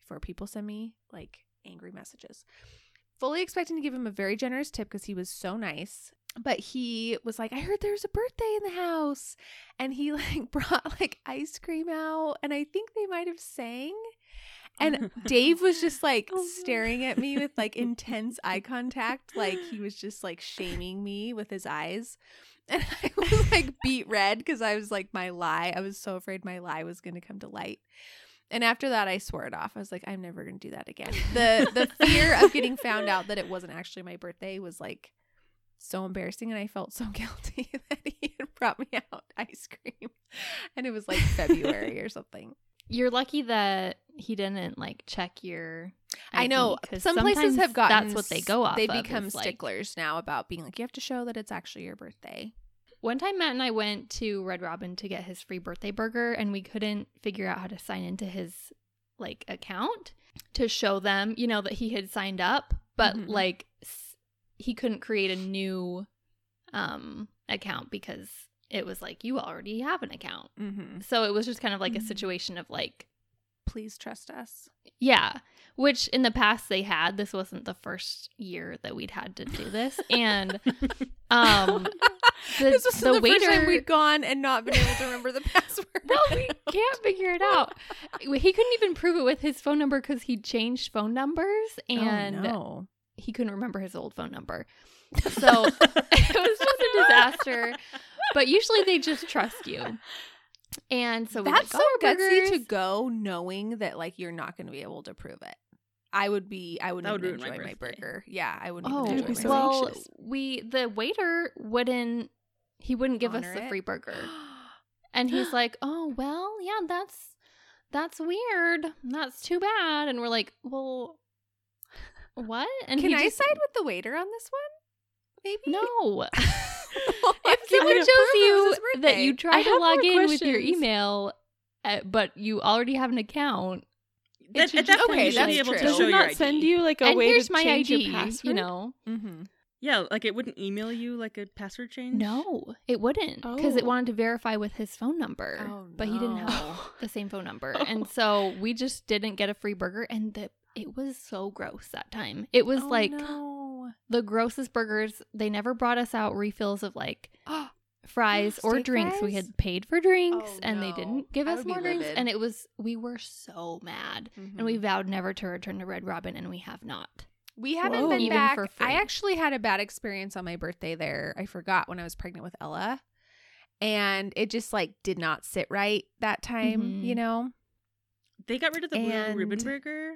Before people send me like angry messages, fully expecting to give him a very generous tip because he was so nice. But he was like, I heard there's a birthday in the house. And he like brought like ice cream out. And I think they might have sang. And Dave was just like oh, staring at me with like intense eye contact. Like he was just like shaming me with his eyes. And I was like beet red because I was like my lie. I was so afraid my lie was going to come to light. And after that, I swore it off. I was like, I'm never going to do that again. The the fear of getting found out that it wasn't actually my birthday was like so embarrassing, and I felt so guilty that he had brought me out ice cream, and it was like February or something. You're lucky that he didn't like check your I D, I know some places have gotten that's what they go off they of, become sticklers like, now about being like you have to show that it's actually your birthday. One time Matt and I went to Red Robin to get his free birthday burger, and we couldn't figure out how to sign into his like account to show them, you know, that he had signed up, but mm-hmm. like he couldn't create a new um, account because it was like, you already have an account. Mm-hmm. So it was just kind of like mm-hmm. a situation of like, please trust us. Yeah. Which in the past they had. This wasn't the first year that we'd had to do this. And um, the, this was the, the waiter, first time we'd gone and not been able to remember the password. Well, we can't figure it out. He couldn't even prove it with his phone number because he'd changed phone numbers. And oh, no. He couldn't remember his old phone number. So it was just a disaster. But usually they just trust you. And so we that's so gutsy to go knowing that like you're not going to be able to prove it. I would be I wouldn't would even enjoy my, my burger. Yeah, I wouldn't oh, even enjoy my burger. Well, anxious. we the waiter wouldn't he wouldn't give Honor us the it. free burger. And he's like, "Oh, well, yeah, that's that's weird. That's too bad." And we're like, "Well, what?" And Can I just, side with the waiter on this one? Maybe? No. Well, if someone shows you that you try to log in questions. with your email, uh, but you already have an account, that, it should okay, that's be able true. to show not your I D. Send you like a and way to my change I D, your password. You know, mm-hmm. yeah, like it wouldn't email you like a password change. No, it wouldn't, because oh. it wanted to verify with his phone number, oh, no. but he didn't have the same phone number, oh. and so we just didn't get a free burger. And the, it was so gross that time. It was oh, like. No. The grossest burgers. They never brought us out refills of like fries or drinks. Fries? We had paid for drinks oh, and no. they didn't give I us more drinks. And it was, we were so mad. Mm-hmm. And we vowed never to return to Red Robin, and we have not. We haven't Whoa. been Even back. For free. I actually had a bad experience on my birthday there. I forgot when I was pregnant with Ella, and it just like did not sit right that time, mm-hmm. you know? They got rid of the and... Blue Ribbon Burger.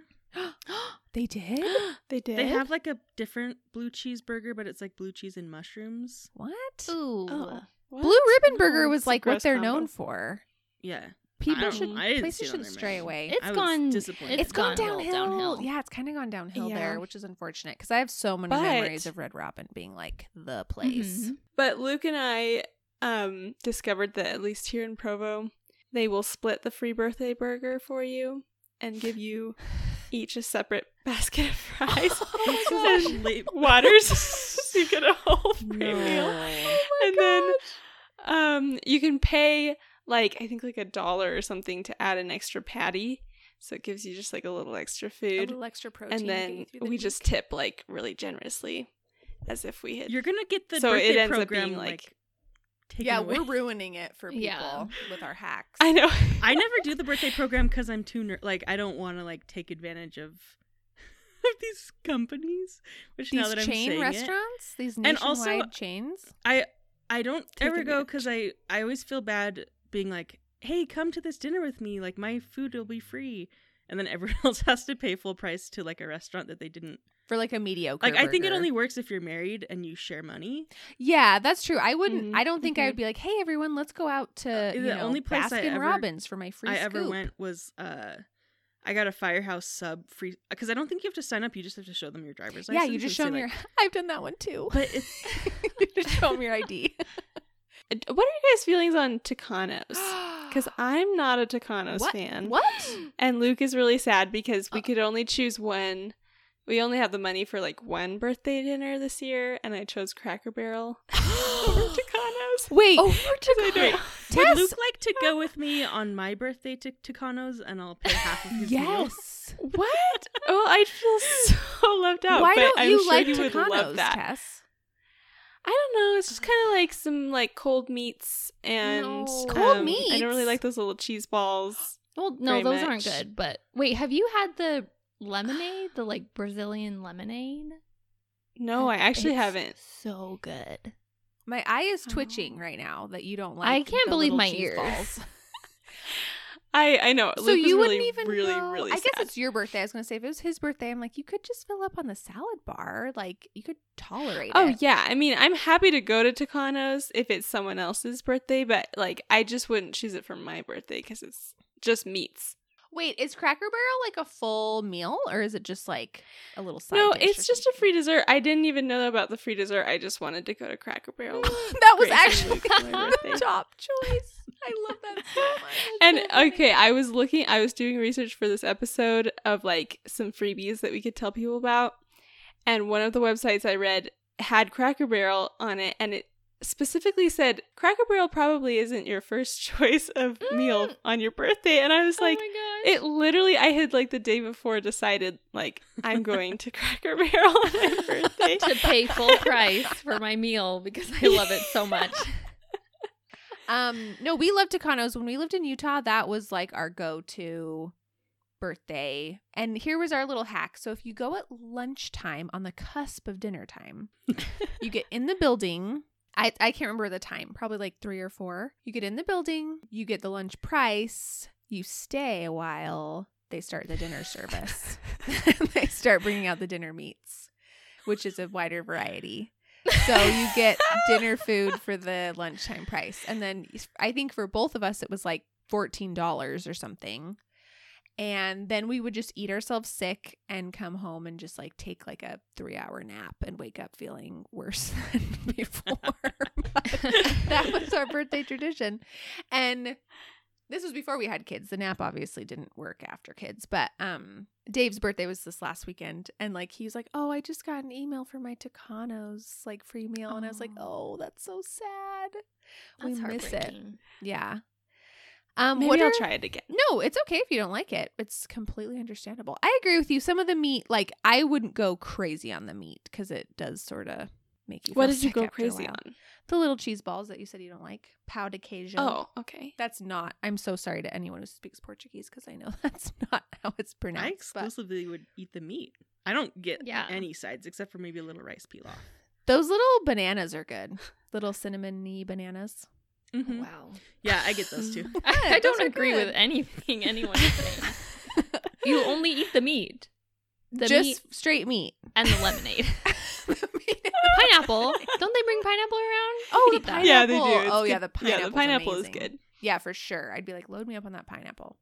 They did? They did? They have like a different blue cheeseburger, but it's like blue cheese and mushrooms. What? Ooh. Oh, what? Blue Ribbon Burger was like what they're combo. known for. Yeah. People should, places shouldn't stray away. It's gone. Disappointed. It's, it's gone, gone downhill. downhill. Yeah, it's kind of gone downhill yeah. there, which is unfortunate because I have so many but, memories of Red Robin being like the place. Mm-hmm. But Luke and I um, discovered that at least here in Provo, they will split the free birthday burger for you and give you each a separate basket of fries oh and gosh. waters, so you get a whole free no. meal. Oh and gosh. then um, you can pay like I think like a dollar or something to add an extra patty, so it gives you just like a little extra food, a little extra protein. And then the we week. just tip like really generously, as if we had. You're gonna get the so it ends up being like. like Yeah, away. we're ruining it for people yeah. with our hacks. I know. I never do the birthday program because I'm too ner- like I don't want to like take advantage of, of these companies. Which these now that I'm saying it, these chain restaurants, these nationwide chains. I I don't take ever go because I I always feel bad being like, hey, come to this dinner with me. Like my food will be free, and then everyone else has to pay full price to like a restaurant that they didn't. For like a mediocre Like I burger. think it only works if you're married and you share money. Yeah, that's true. I wouldn't mm-hmm. I don't think mm-hmm. I would be like, hey everyone, let's go out to uh, you the know, only place Baskin I ever, Robbins for my free I scoop. ever went was uh I got a Firehouse sub free because I don't think you have to sign up, you just have to show them your driver's yeah, license. Yeah, you just show them like, your I've done that one too. But it's you just show them your I D. What are you guys' feelings on Tucanos? Because I'm not a Tucanos what? fan. What? And Luke is really sad because we oh. could only choose one. We only have the money for like one birthday dinner this year, and I chose Cracker Barrel over Tucanos. Wait, over Tucanos. Would Luke like to go with me on my birthday to Tucanos, and I'll pay half of his yes. meal? What? Well, I feel so left out. Why but don't I'm you sure like he Tucanos, would love that. Tess? I don't know. It's just kind of like some like cold meats and no. cold um, meats. I don't really like those little cheese balls. Well, no, those much. aren't good. But wait, have you had the? Lemonade, the like Brazilian lemonade. No, I actually it's haven't. So good. My eye is twitching oh. right now that you don't like. I can't believe my ears. Balls. I I know. So Luke you wouldn't really, even really know. really. Sad. I guess it's your birthday. I was gonna say if it was his birthday, I'm like you could just fill up on the salad bar. Like you could tolerate. Oh, it. Oh yeah, I mean I'm happy to go to Tucanos if it's someone else's birthday, but like I just wouldn't choose it for my birthday because it's just meats. Wait, is Cracker Barrel like a full meal or is it just like a little side No, dish it's just a free dessert. I didn't even know about the free dessert. I just wanted to go to Cracker Barrel. That was actually the top choice. I love that so much. And okay, I was looking, I was doing research for this episode of like some freebies that we could tell people about. And one of the websites I read had Cracker Barrel on it, and it specifically said, Cracker Barrel probably isn't your first choice of mm. meal on your birthday. And I was like, oh my gosh. It literally, I had like the day before decided, like, I'm going to Cracker Barrel on my birthday. To pay full price for my meal because I love it so much. Um, no, we love Tucanos. When we lived in Utah, that was like our go-to birthday. And here was our little hack. So if you go at lunchtime on the cusp of dinner time, you get in the building. I, I can't remember the time, probably like three or four. You get in the building, you get the lunch price, you stay a while, they start the dinner service. They start bringing out the dinner meats, which is a wider variety. So you get dinner food for the lunchtime price. And then I think for both of us, it was like fourteen dollars or something. And then we would just eat ourselves sick and come home and just like take like a three hour nap and wake up feeling worse than before. That was our birthday tradition. And this was before we had kids. The nap obviously didn't work after kids, but um, Dave's birthday was this last weekend. And like, he was like, oh, I just got an email for my Tucanos, like free meal. Oh. And I was like, oh, that's so sad. That's we miss it. Yeah. Um, Maybe what are, I'll try it again. No, it's okay if you don't like it. It's completely understandable. I agree with you. Some of the meat, like I wouldn't go crazy on the meat because it does sort of make you feel sick. What did you go crazy on? The little cheese balls that you said you don't like. Pão de queijo. Oh, okay. That's not. I'm so sorry to anyone who speaks Portuguese because I know that's not how it's pronounced. I exclusively but, would eat the meat. I don't get yeah. any sides except for maybe a little rice pilaf. Those little bananas are good. Little cinnamon-y bananas. Mm-hmm. Oh, wow. Yeah, I get those too. I, I don't agree good. with anything anyone's saying. You only eat the meat. The Just meat straight meat. And the lemonade. The meat. Pineapple. Don't they bring pineapple around? Oh, the pineapple. Yeah, they do. It's oh, good. yeah, the pineapple. Yeah, the pineapple is good. Yeah, for sure. I'd be like, load me up on that pineapple.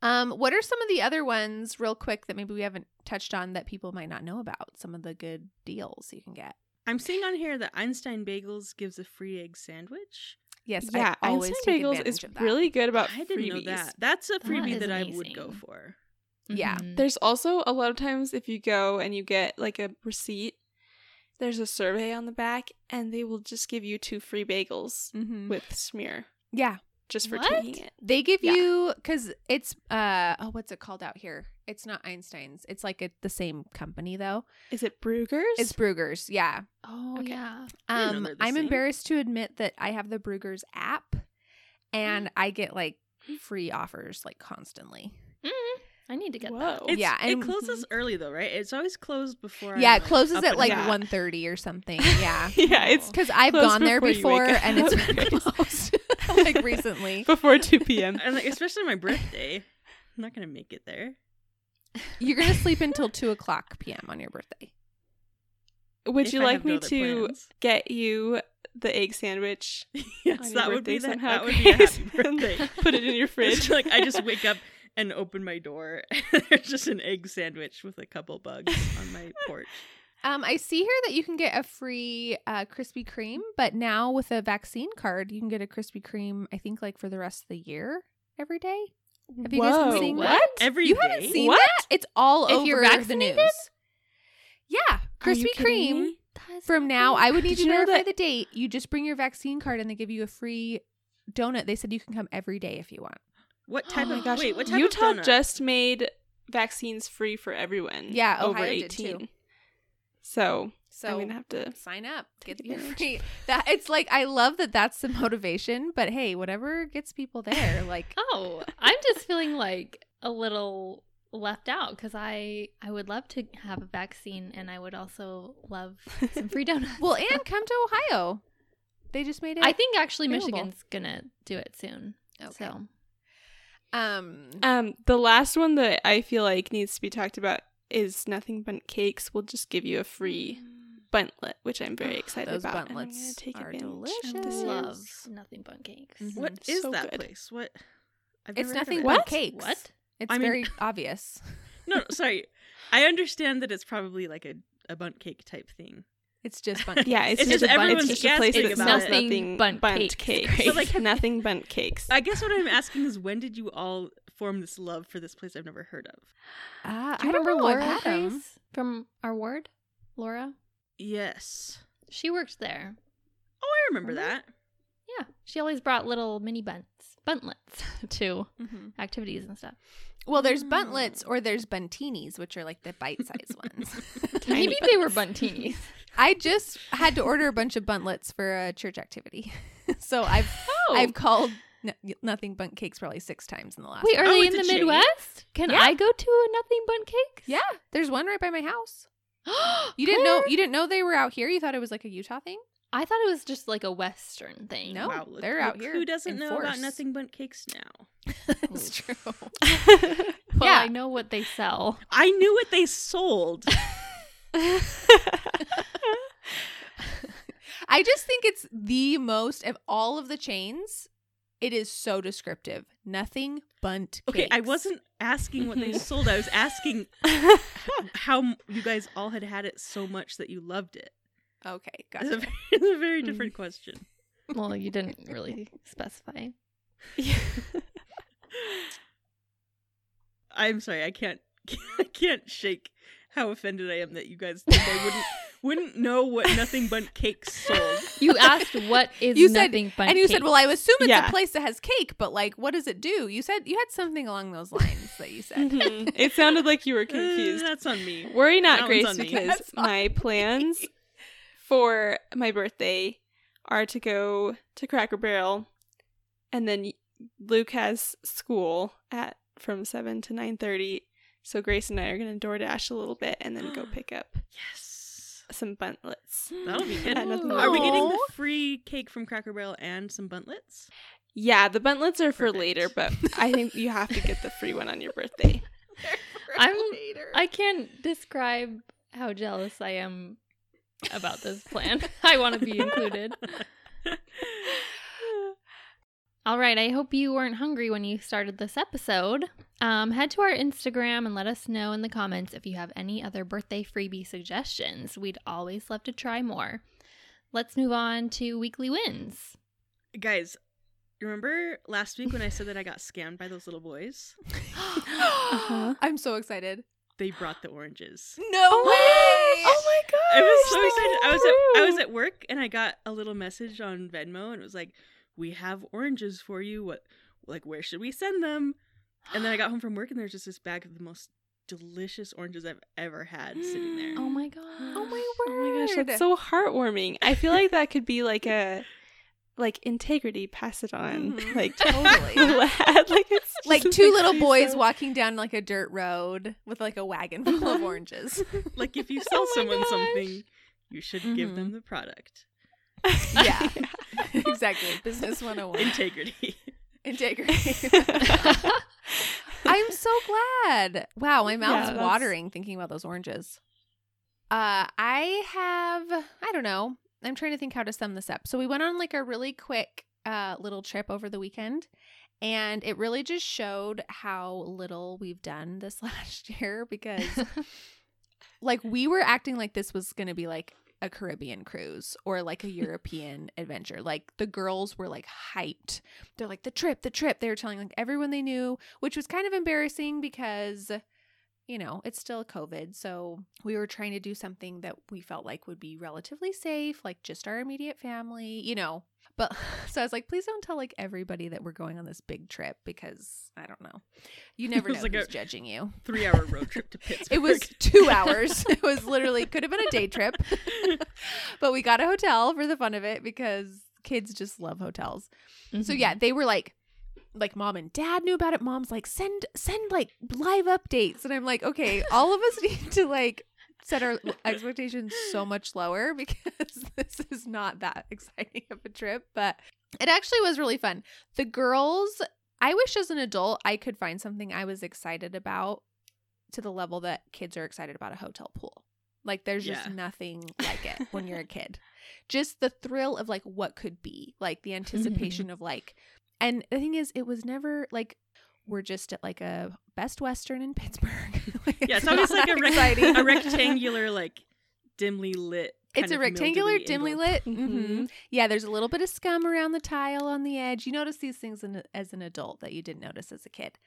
Um, what are some of the other ones, real quick, that maybe we haven't touched on that people might not know about? Some of the good deals you can get. I'm seeing on here that Einstein Bagels gives a free egg sandwich. Yes, yeah, I always Einstein take Bagels is really good about freebies. I didn't freebies. know that. That's a freebie that, that I would go for. Mm-hmm. Yeah. There's also a lot of times if you go and you get like a receipt, there's a survey on the back and they will just give you two free bagels mm-hmm. with smear. Yeah. Just for what? taking it. They give yeah. you, because it's, uh, oh, what's it called out here? It's not Einstein's. It's like a, the same company, though. Is it Bruegger's? It's Bruegger's, yeah. Oh, okay. yeah. Um, the I'm same. embarrassed to admit that I have the Bruegger's app, and mm. I get, like, free offers, like, constantly. Mm-hmm. I need to get Whoa. that. It's, yeah, and, it closes mm-hmm. early, though, right? It's always closed before. Yeah, I'm, it closes like, at, like, yeah. one thirty or something, yeah. yeah, it's Because I've gone before there before, and it's been closed. Like recently before two p.m. and like, especially my birthday, I'm not gonna make it there. You're gonna sleep until two o'clock p.m. on your birthday. Would if you I like me no to plans. Get you the egg sandwich? Yes, that would be that, that would be a happy birthday. Put it in your fridge. Like I just wake up and open my door, and there's just an egg sandwich with a couple bugs on my porch. Um, I see here that you can get a free uh, Krispy Kreme, but now with a vaccine card, you can get a Krispy Kreme, I think, like for the rest of the year every day. Have you Whoa, guys been seeing what? that? Every you day? haven't seen what? that? It's all if over you're vaccinated? the news. Yeah. Krispy Kreme. From now, I would need to verify the date. You just bring your vaccine card and they give you a free donut. They said you can come every day if you want. What type oh of gosh. Wait, what type Utah of donut? Just made vaccines free for everyone. Yeah, Ohio over eighteen. Did too. So, so I'm going to have to sign up. Get your free. That, it's like, I love that that's the motivation, but hey, whatever gets people there. Like, oh, I'm just feeling like a little left out because I, I would love to have a vaccine and I would also love some free donuts. Well, and come to Ohio. They just made it. I think actually available. Michigan's going to do it soon. Okay. So, um, um, the last one that I feel like needs to be talked about is Nothing Bundt Cakes. We'll just give you a free buntlet, which I'm very excited oh, those about. Those buntlets I'm gonna take are delicious. I love Nothing Bundt Cakes. Mm-hmm. What is so that good. place? What? I've it's Nothing Bundt Cakes. What? It's I mean, very obvious. No, sorry. I understand that it's probably like a, a bundt cake type thing. It's just bundt cakes. Yeah, it's, it's just, just a bundt. It's just a place that sells nothing bundt cakes. cakes. So like Nothing Bundt Cakes. I guess what I'm asking is when did you all form this love for this place I've never heard of? Uh, Do you I remember, remember Laura Adam? From our ward? Laura? Yes. She worked there. remember mm-hmm. that. Yeah. She always brought little mini bunts, buntlets to mm-hmm. activities and stuff. Well, there's buntlets or there's buntinis, which are like the bite-sized ones. Maybe they were buntinis. I just had to order a bunch of buntlets for a church activity. So I've oh. I've called no, Nothing Bundt Cakes probably six times in the last Wait, time. Are oh, they in the Midwest? Can yeah. I go to a Nothing Bundt Cakes? Yeah. There's one right by my house. You didn't know you didn't know they were out here? You thought it was like a Utah thing? I thought it was just like a Western thing. No, wow, look, they're out look, here. Who doesn't know force. about Nothing Bundt Cakes now? That's true. Well, yeah. I know what they sell. I knew what they sold. I just think it's the most of all of the chains. It is so descriptive. Nothing Bundt Cakes. Okay, I wasn't asking what they sold. I was asking how you guys all had had it so much that you loved it. Okay, gotcha. It's a, it's a very different question. Well, you didn't really specify. Yeah. I'm sorry, I can't I can't shake how offended I am that you guys think I wouldn't wouldn't know what Nothing Bundt Cakes sold. You asked what is you Nothing said, Bundt And you cakes. said, well, I assume it's yeah. a place that has cake, but like, what does it do? You said you had something along those lines that you said. Mm-hmm. It sounded like you were confused. Uh, that's on me. Worry not, that Grace, because that's my plans... Me. For my birthday are to go to Cracker Barrel, and then Luke has school at from seven to nine thirty, so Grace and I are going to DoorDash a little bit and then go pick up yes some buntlets. That'll be good. Are we getting the free cake from Cracker Barrel and some buntlets? Yeah, the buntlets are for Perfect. later, but I think you have to get the free one on your birthday. I'm later. I can't describe how jealous I am about this plan. I want to be included. All right. I hope you weren't hungry when you started this episode. Um, head to our Instagram and let us know in the comments if you have any other birthday freebie suggestions. We'd always love to try more. Let's move on to weekly wins. Guys, remember last week when I said that I got scammed by those little boys? uh-huh. I'm so excited. They brought the oranges. No oh way! My, oh my gosh! I was so excited. I was at, I was at work and I got a little message on Venmo and it was like, "We have oranges for you. What? Like, where should we send them?" And then I got home from work and there's just this bag of the most delicious oranges I've ever had sitting there. Oh my gosh! Oh my word! Oh my gosh! That's so heartwarming. I feel like that could be like a. Like integrity, pass it on. Mm-hmm. Like totally, like it's like two like, little boys so... walking down like a dirt road with like a wagon full of oranges. Like if you sell oh someone gosh. something, you should mm-hmm. give them the product. Yeah, yeah. Exactly. Business one oh one. Integrity. Integrity. I'm so glad. Wow, my mouth's yeah, watering thinking about those oranges. Uh, I have. I don't know. I'm trying to think how to sum this up. So we went on like a really quick uh, little trip over the weekend, and it really just showed how little we've done this last year because like we were acting like this was going to be like a Caribbean cruise or like a European adventure. Like the girls were like hyped. They're like the trip, the trip. They were telling like everyone they knew, which was kind of embarrassing because – you know, it's still COVID, so we were trying to do something that we felt like would be relatively safe, like just our immediate family, you know. But so I was like, please don't tell like everybody that we're going on this big trip because I don't know. You never know like who's judging you. Three hour road trip to Pittsburgh. It was two hours. It was literally could have been a day trip. But we got a hotel for the fun of it because kids just love hotels. Mm-hmm. So yeah, they were like, like mom and dad knew about it. Mom's like, send, send like live updates. And I'm like, okay, all of us need to like set our expectations so much lower because this is not that exciting of a trip, but it actually was really fun. The girls, I wish as an adult, I could find something I was excited about to the level that kids are excited about a hotel pool. Like there's yeah. just nothing like it when you're a kid, just the thrill of like what could be, like the anticipation of like, and the thing is, it was never like we're just at like a Best Western in Pittsburgh. Like, yeah, it's always like a, rec- a rectangular, like dimly lit. Kind it's a rectangular, dimly envelope. lit. Mm-hmm. Mm-hmm. Yeah, there's a little bit of scum around the tile on the edge. You notice these things in, as an adult that you didn't notice as a kid.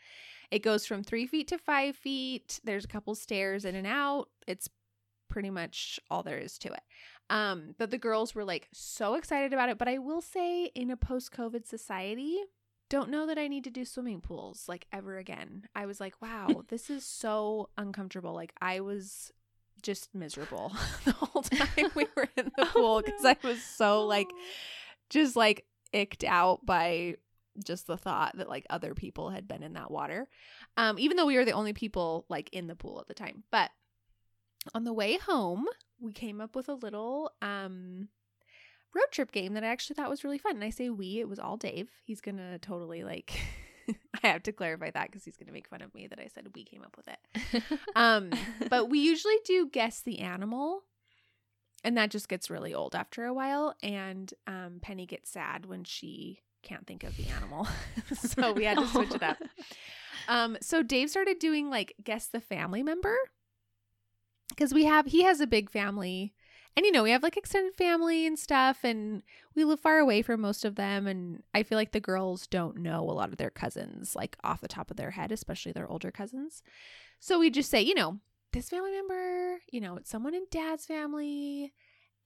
It goes from three feet to five feet. There's a couple stairs in and out. It's pretty much all there is to it. Um, but the girls were like so excited about it. But I will say, in a post-COVID society, don't know that I need to do swimming pools like ever again. I was like, wow, this is so uncomfortable. Like I was just miserable the whole time we were in the pool because oh, no. I was so like just like icked out by just the thought that like other people had been in that water. Um, even though we were the only people like in the pool at the time. But on the way home, we came up with a little um road trip game that I actually thought was really fun. And I say we, it was all Dave. He's going to totally like, I have to clarify that because he's going to make fun of me that I said we came up with it. um, but we usually do guess the animal, and that just gets really old after a while. And um, Penny gets sad when she can't think of the animal. So we had to switch it up. Um, so Dave started doing like guess the family member because we have, he has a big family. And, you know, we have like extended family and stuff, and we live far away from most of them. And I feel like the girls don't know a lot of their cousins, like off the top of their head, especially their older cousins. So we just say, you know, this family member, you know, it's someone in Dad's family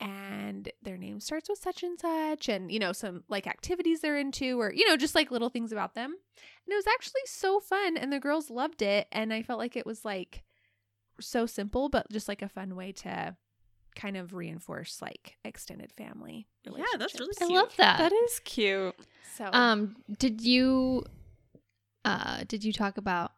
and their name starts with such and such, and, you know, some like activities they're into, or, you know, just like little things about them. And it was actually so fun, and the girls loved it. And I felt like it was like so simple, but just like a fun way to kind of reinforce like extended family relationships. Yeah, that's really cute. I love that. That is cute. So, um, did you, uh, did you talk about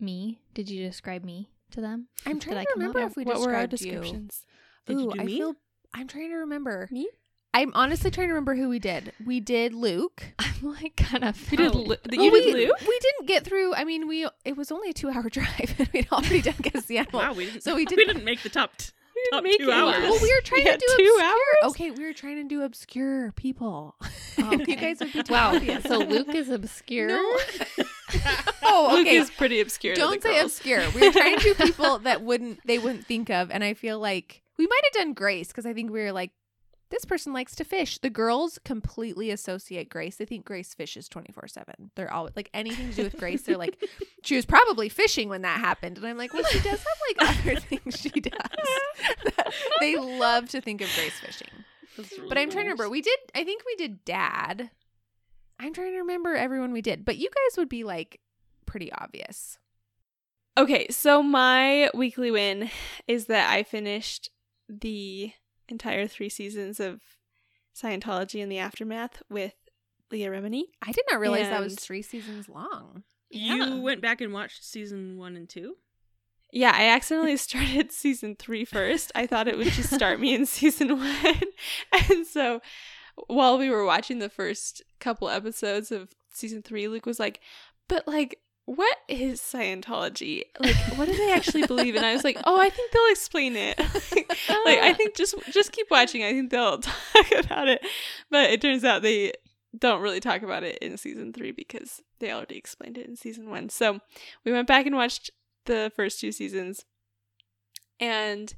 me? Did you describe me to them? I'm trying did to I remember if we what described were our descriptions. You. Did Ooh, you do I me? Feel, I'm trying to remember. Me? I'm honestly trying to remember who we did. We did Luke. I'm like kind of. We did. Lu- you well, did we, Luke. We didn't get through. I mean, we. It was only a two-hour drive, and we'd already done guess the animal. Wow, we didn't. So we didn't. We didn't make the top. T- Top make two hours. Well, we were trying yeah, to do two obscure. Hours. Okay, we were trying to do obscure people. Oh, okay. You guys would be wow. Obvious. So Luke is obscure. No. Oh, okay. Luke is pretty obscure. Don't say girls. Obscure. We were trying to do people that wouldn't they wouldn't think of, and I feel like we might have done Grace because I think we were like, this person likes to fish. The girls completely associate Grace. They think Grace fishes twenty-four seven. They're always like anything to do with Grace. They're like, she was probably fishing when that happened. And I'm like, well, she does have like other things she does. They love to think of Grace fishing. Really but I'm trying to remember. We did, I think we did Dad. I'm trying to remember everyone we did. But you guys would be like pretty obvious. Okay. So my weekly win is that I finished the entire three seasons of Scientology and the Aftermath with Leah Remini. I did not realize and that was three seasons long. You yeah. went back and watched season one and two? Yeah, I accidentally started season three first. I thought it would just start me in season one. And so while we were watching the first couple episodes of season three, Luke was like, but like, what is Scientology? Like, what do they actually believe in? I was like, oh, I think they'll explain it. like, like, I think just just keep watching. I think they'll talk about it. But it turns out they don't really talk about it in season three because they already explained it in season one. So we went back and watched the first two seasons. And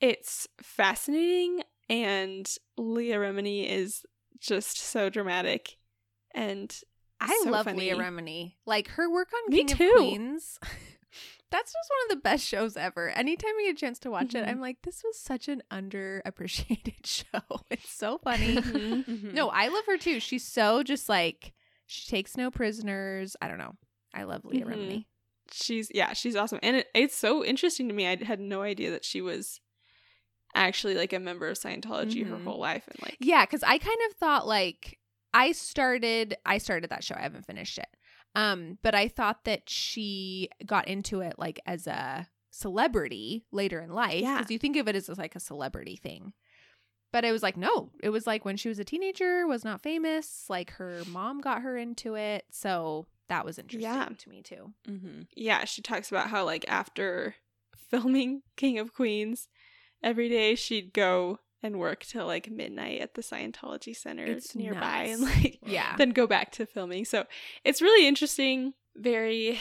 it's fascinating. And Leah Remini is just so dramatic and I so love funny. Leah Remini. Like, her work on Me King too. Of Queens, that's just one of the best shows ever. Anytime we get a chance to watch mm-hmm. it, I'm like, this was such an underappreciated show. It's so funny. mm-hmm. No, I love her too. She's so just like, she takes no prisoners. I don't know. I love Leah mm-hmm. Remini. She's, yeah, she's awesome. And it, it's so interesting to me. I had no idea that she was actually like a member of Scientology mm-hmm. her whole life. And like, yeah, because I kind of thought like, I started I started that show. I haven't finished it. Um, but I thought that she got into it like as a celebrity later in life. Yeah. Because you think of it as like a celebrity thing. But it was like, no, it was like when she was a teenager, was not famous. Like her mom got her into it. So that was interesting yeah. to me too. Mm-hmm. Yeah. She talks about how like after filming King of Queens, every day she'd go and work till like midnight at the Scientology Center it's nearby nuts. And like yeah. then go back to filming. So it's really interesting. Very,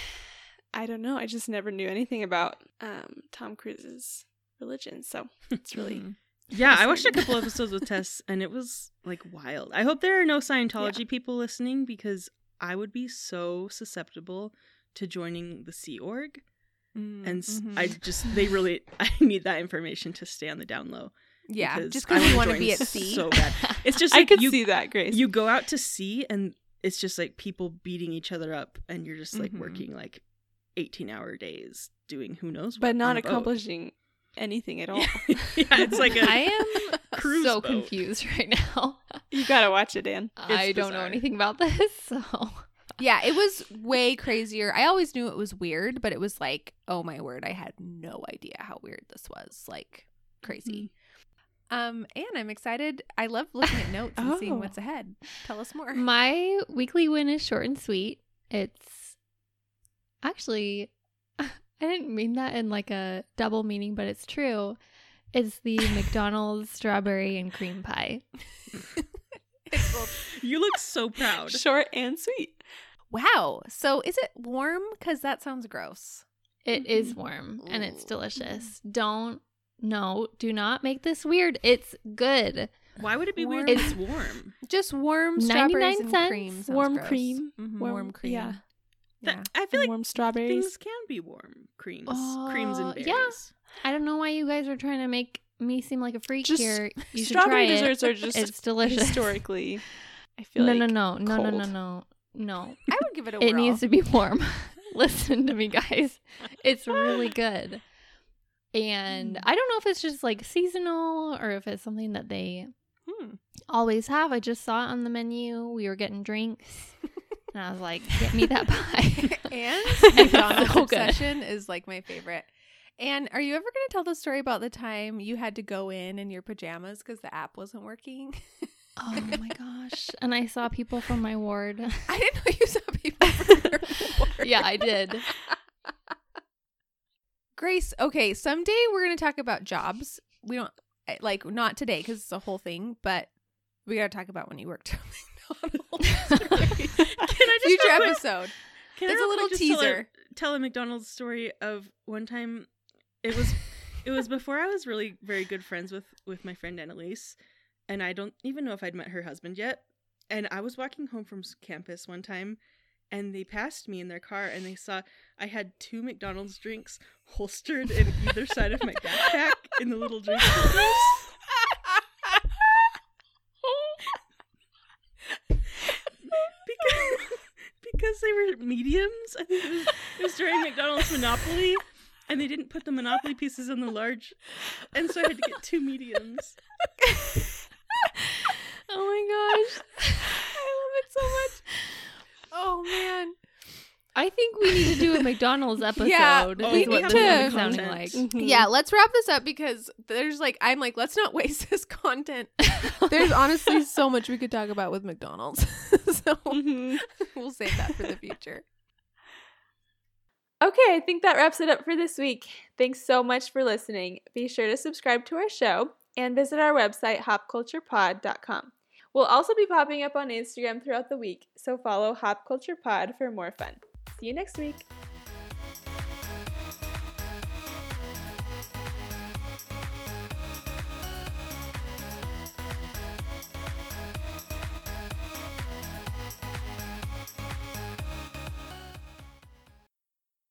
I don't know. I just never knew anything about um, Tom Cruise's religion. So it's really yeah. I watched a couple episodes with Tess and it was like wild. I hope there are no Scientology yeah. people listening because I would be so susceptible to joining the Sea Org. Mm, and mm-hmm. I just, they really, I need that information to stay on the down low. Yeah, because just because you want to be at sea. So bad. It's just like I could you, see that, Grace. You go out to sea and it's just like people beating each other up, and you're just like mm-hmm. working like eighteen-hour days doing who knows what, but not accomplishing anything at all. Yeah, it's like a I am cruise so boat. Confused right now. You gotta watch it, Dan. It's I don't bizarre. know anything about this, so yeah, it was way crazier. I always knew it was weird, but it was like, oh my word, I had no idea how weird this was. Like crazy. Mm-hmm. Um, and I'm excited. I love looking at notes and oh. seeing what's ahead. Tell us more. My weekly win is short and sweet. It's actually, I didn't mean that in like a double meaning, but it's true. It's the McDonald's strawberry and cream pie. You look so proud. Short and sweet. Wow. So is it warm? Because that sounds gross. It mm-hmm. is warm. Ooh. And it's delicious. Don't. No, do not make this weird. It's good. Why would it be warm. weird? It's warm. Just warm strawberries and cents. cream. Warm cream. Mm-hmm. warm, warm cream. Yeah. yeah. I feel and like warm strawberries. Things can be warm creams. Uh, creams and berries. Yeah. I don't know why you guys are trying to make me seem like a freak just, here. You should strawberry try it. Desserts are just it's delicious. Historically, I feel no, like no, no, no, cold. no, no, no, no. I would give it a whirl. It needs to be warm. Listen to me, guys. It's really good. And I don't know if it's just like seasonal or if it's something that they hmm. always have. I just saw it on the menu. We were getting drinks. And I was like, get me that pie. And McDonald's so obsession is like my favorite. And are you ever going to tell the story about the time you had to go in in your pajamas because the app wasn't working? Oh my gosh. And I saw people from my ward. I didn't know you saw people from your ward. Yeah, I did. Grace, okay, someday we're going to talk about jobs. We don't, like, not today because it's a whole thing, but we got to talk about when you worked at McDonald's. Can I just Future episode. Can There's I a little just teaser. Tell a, tell a McDonald's story of one time. It was it was before I was really very good friends with, with my friend Annalise, and I don't even know if I'd met her husband yet. And I was walking home from campus one time, and they passed me in their car, and they saw I had two McDonald's drinks holstered in either side of my backpack in the little drink holders. because, because they were mediums. I think it was, it was during McDonald's Monopoly, and they didn't put the Monopoly pieces in the large, and so I had to get two mediums. Oh my gosh. I love it so much. Oh, man. I think we need to do a McDonald's episode. Yeah, is we what this is sounding like. Mm-hmm. Yeah, let's wrap this up because there's like, I'm like, let's not waste this content. There's honestly so much we could talk about with McDonald's. So mm-hmm. we'll save that for the future. Okay, I think that wraps it up for this week. Thanks so much for listening. Be sure to subscribe to our show and visit our website, hop culture pod dot com. We'll also be popping up on Instagram throughout the week, so follow Hop Culture Pod for more fun. See you next week.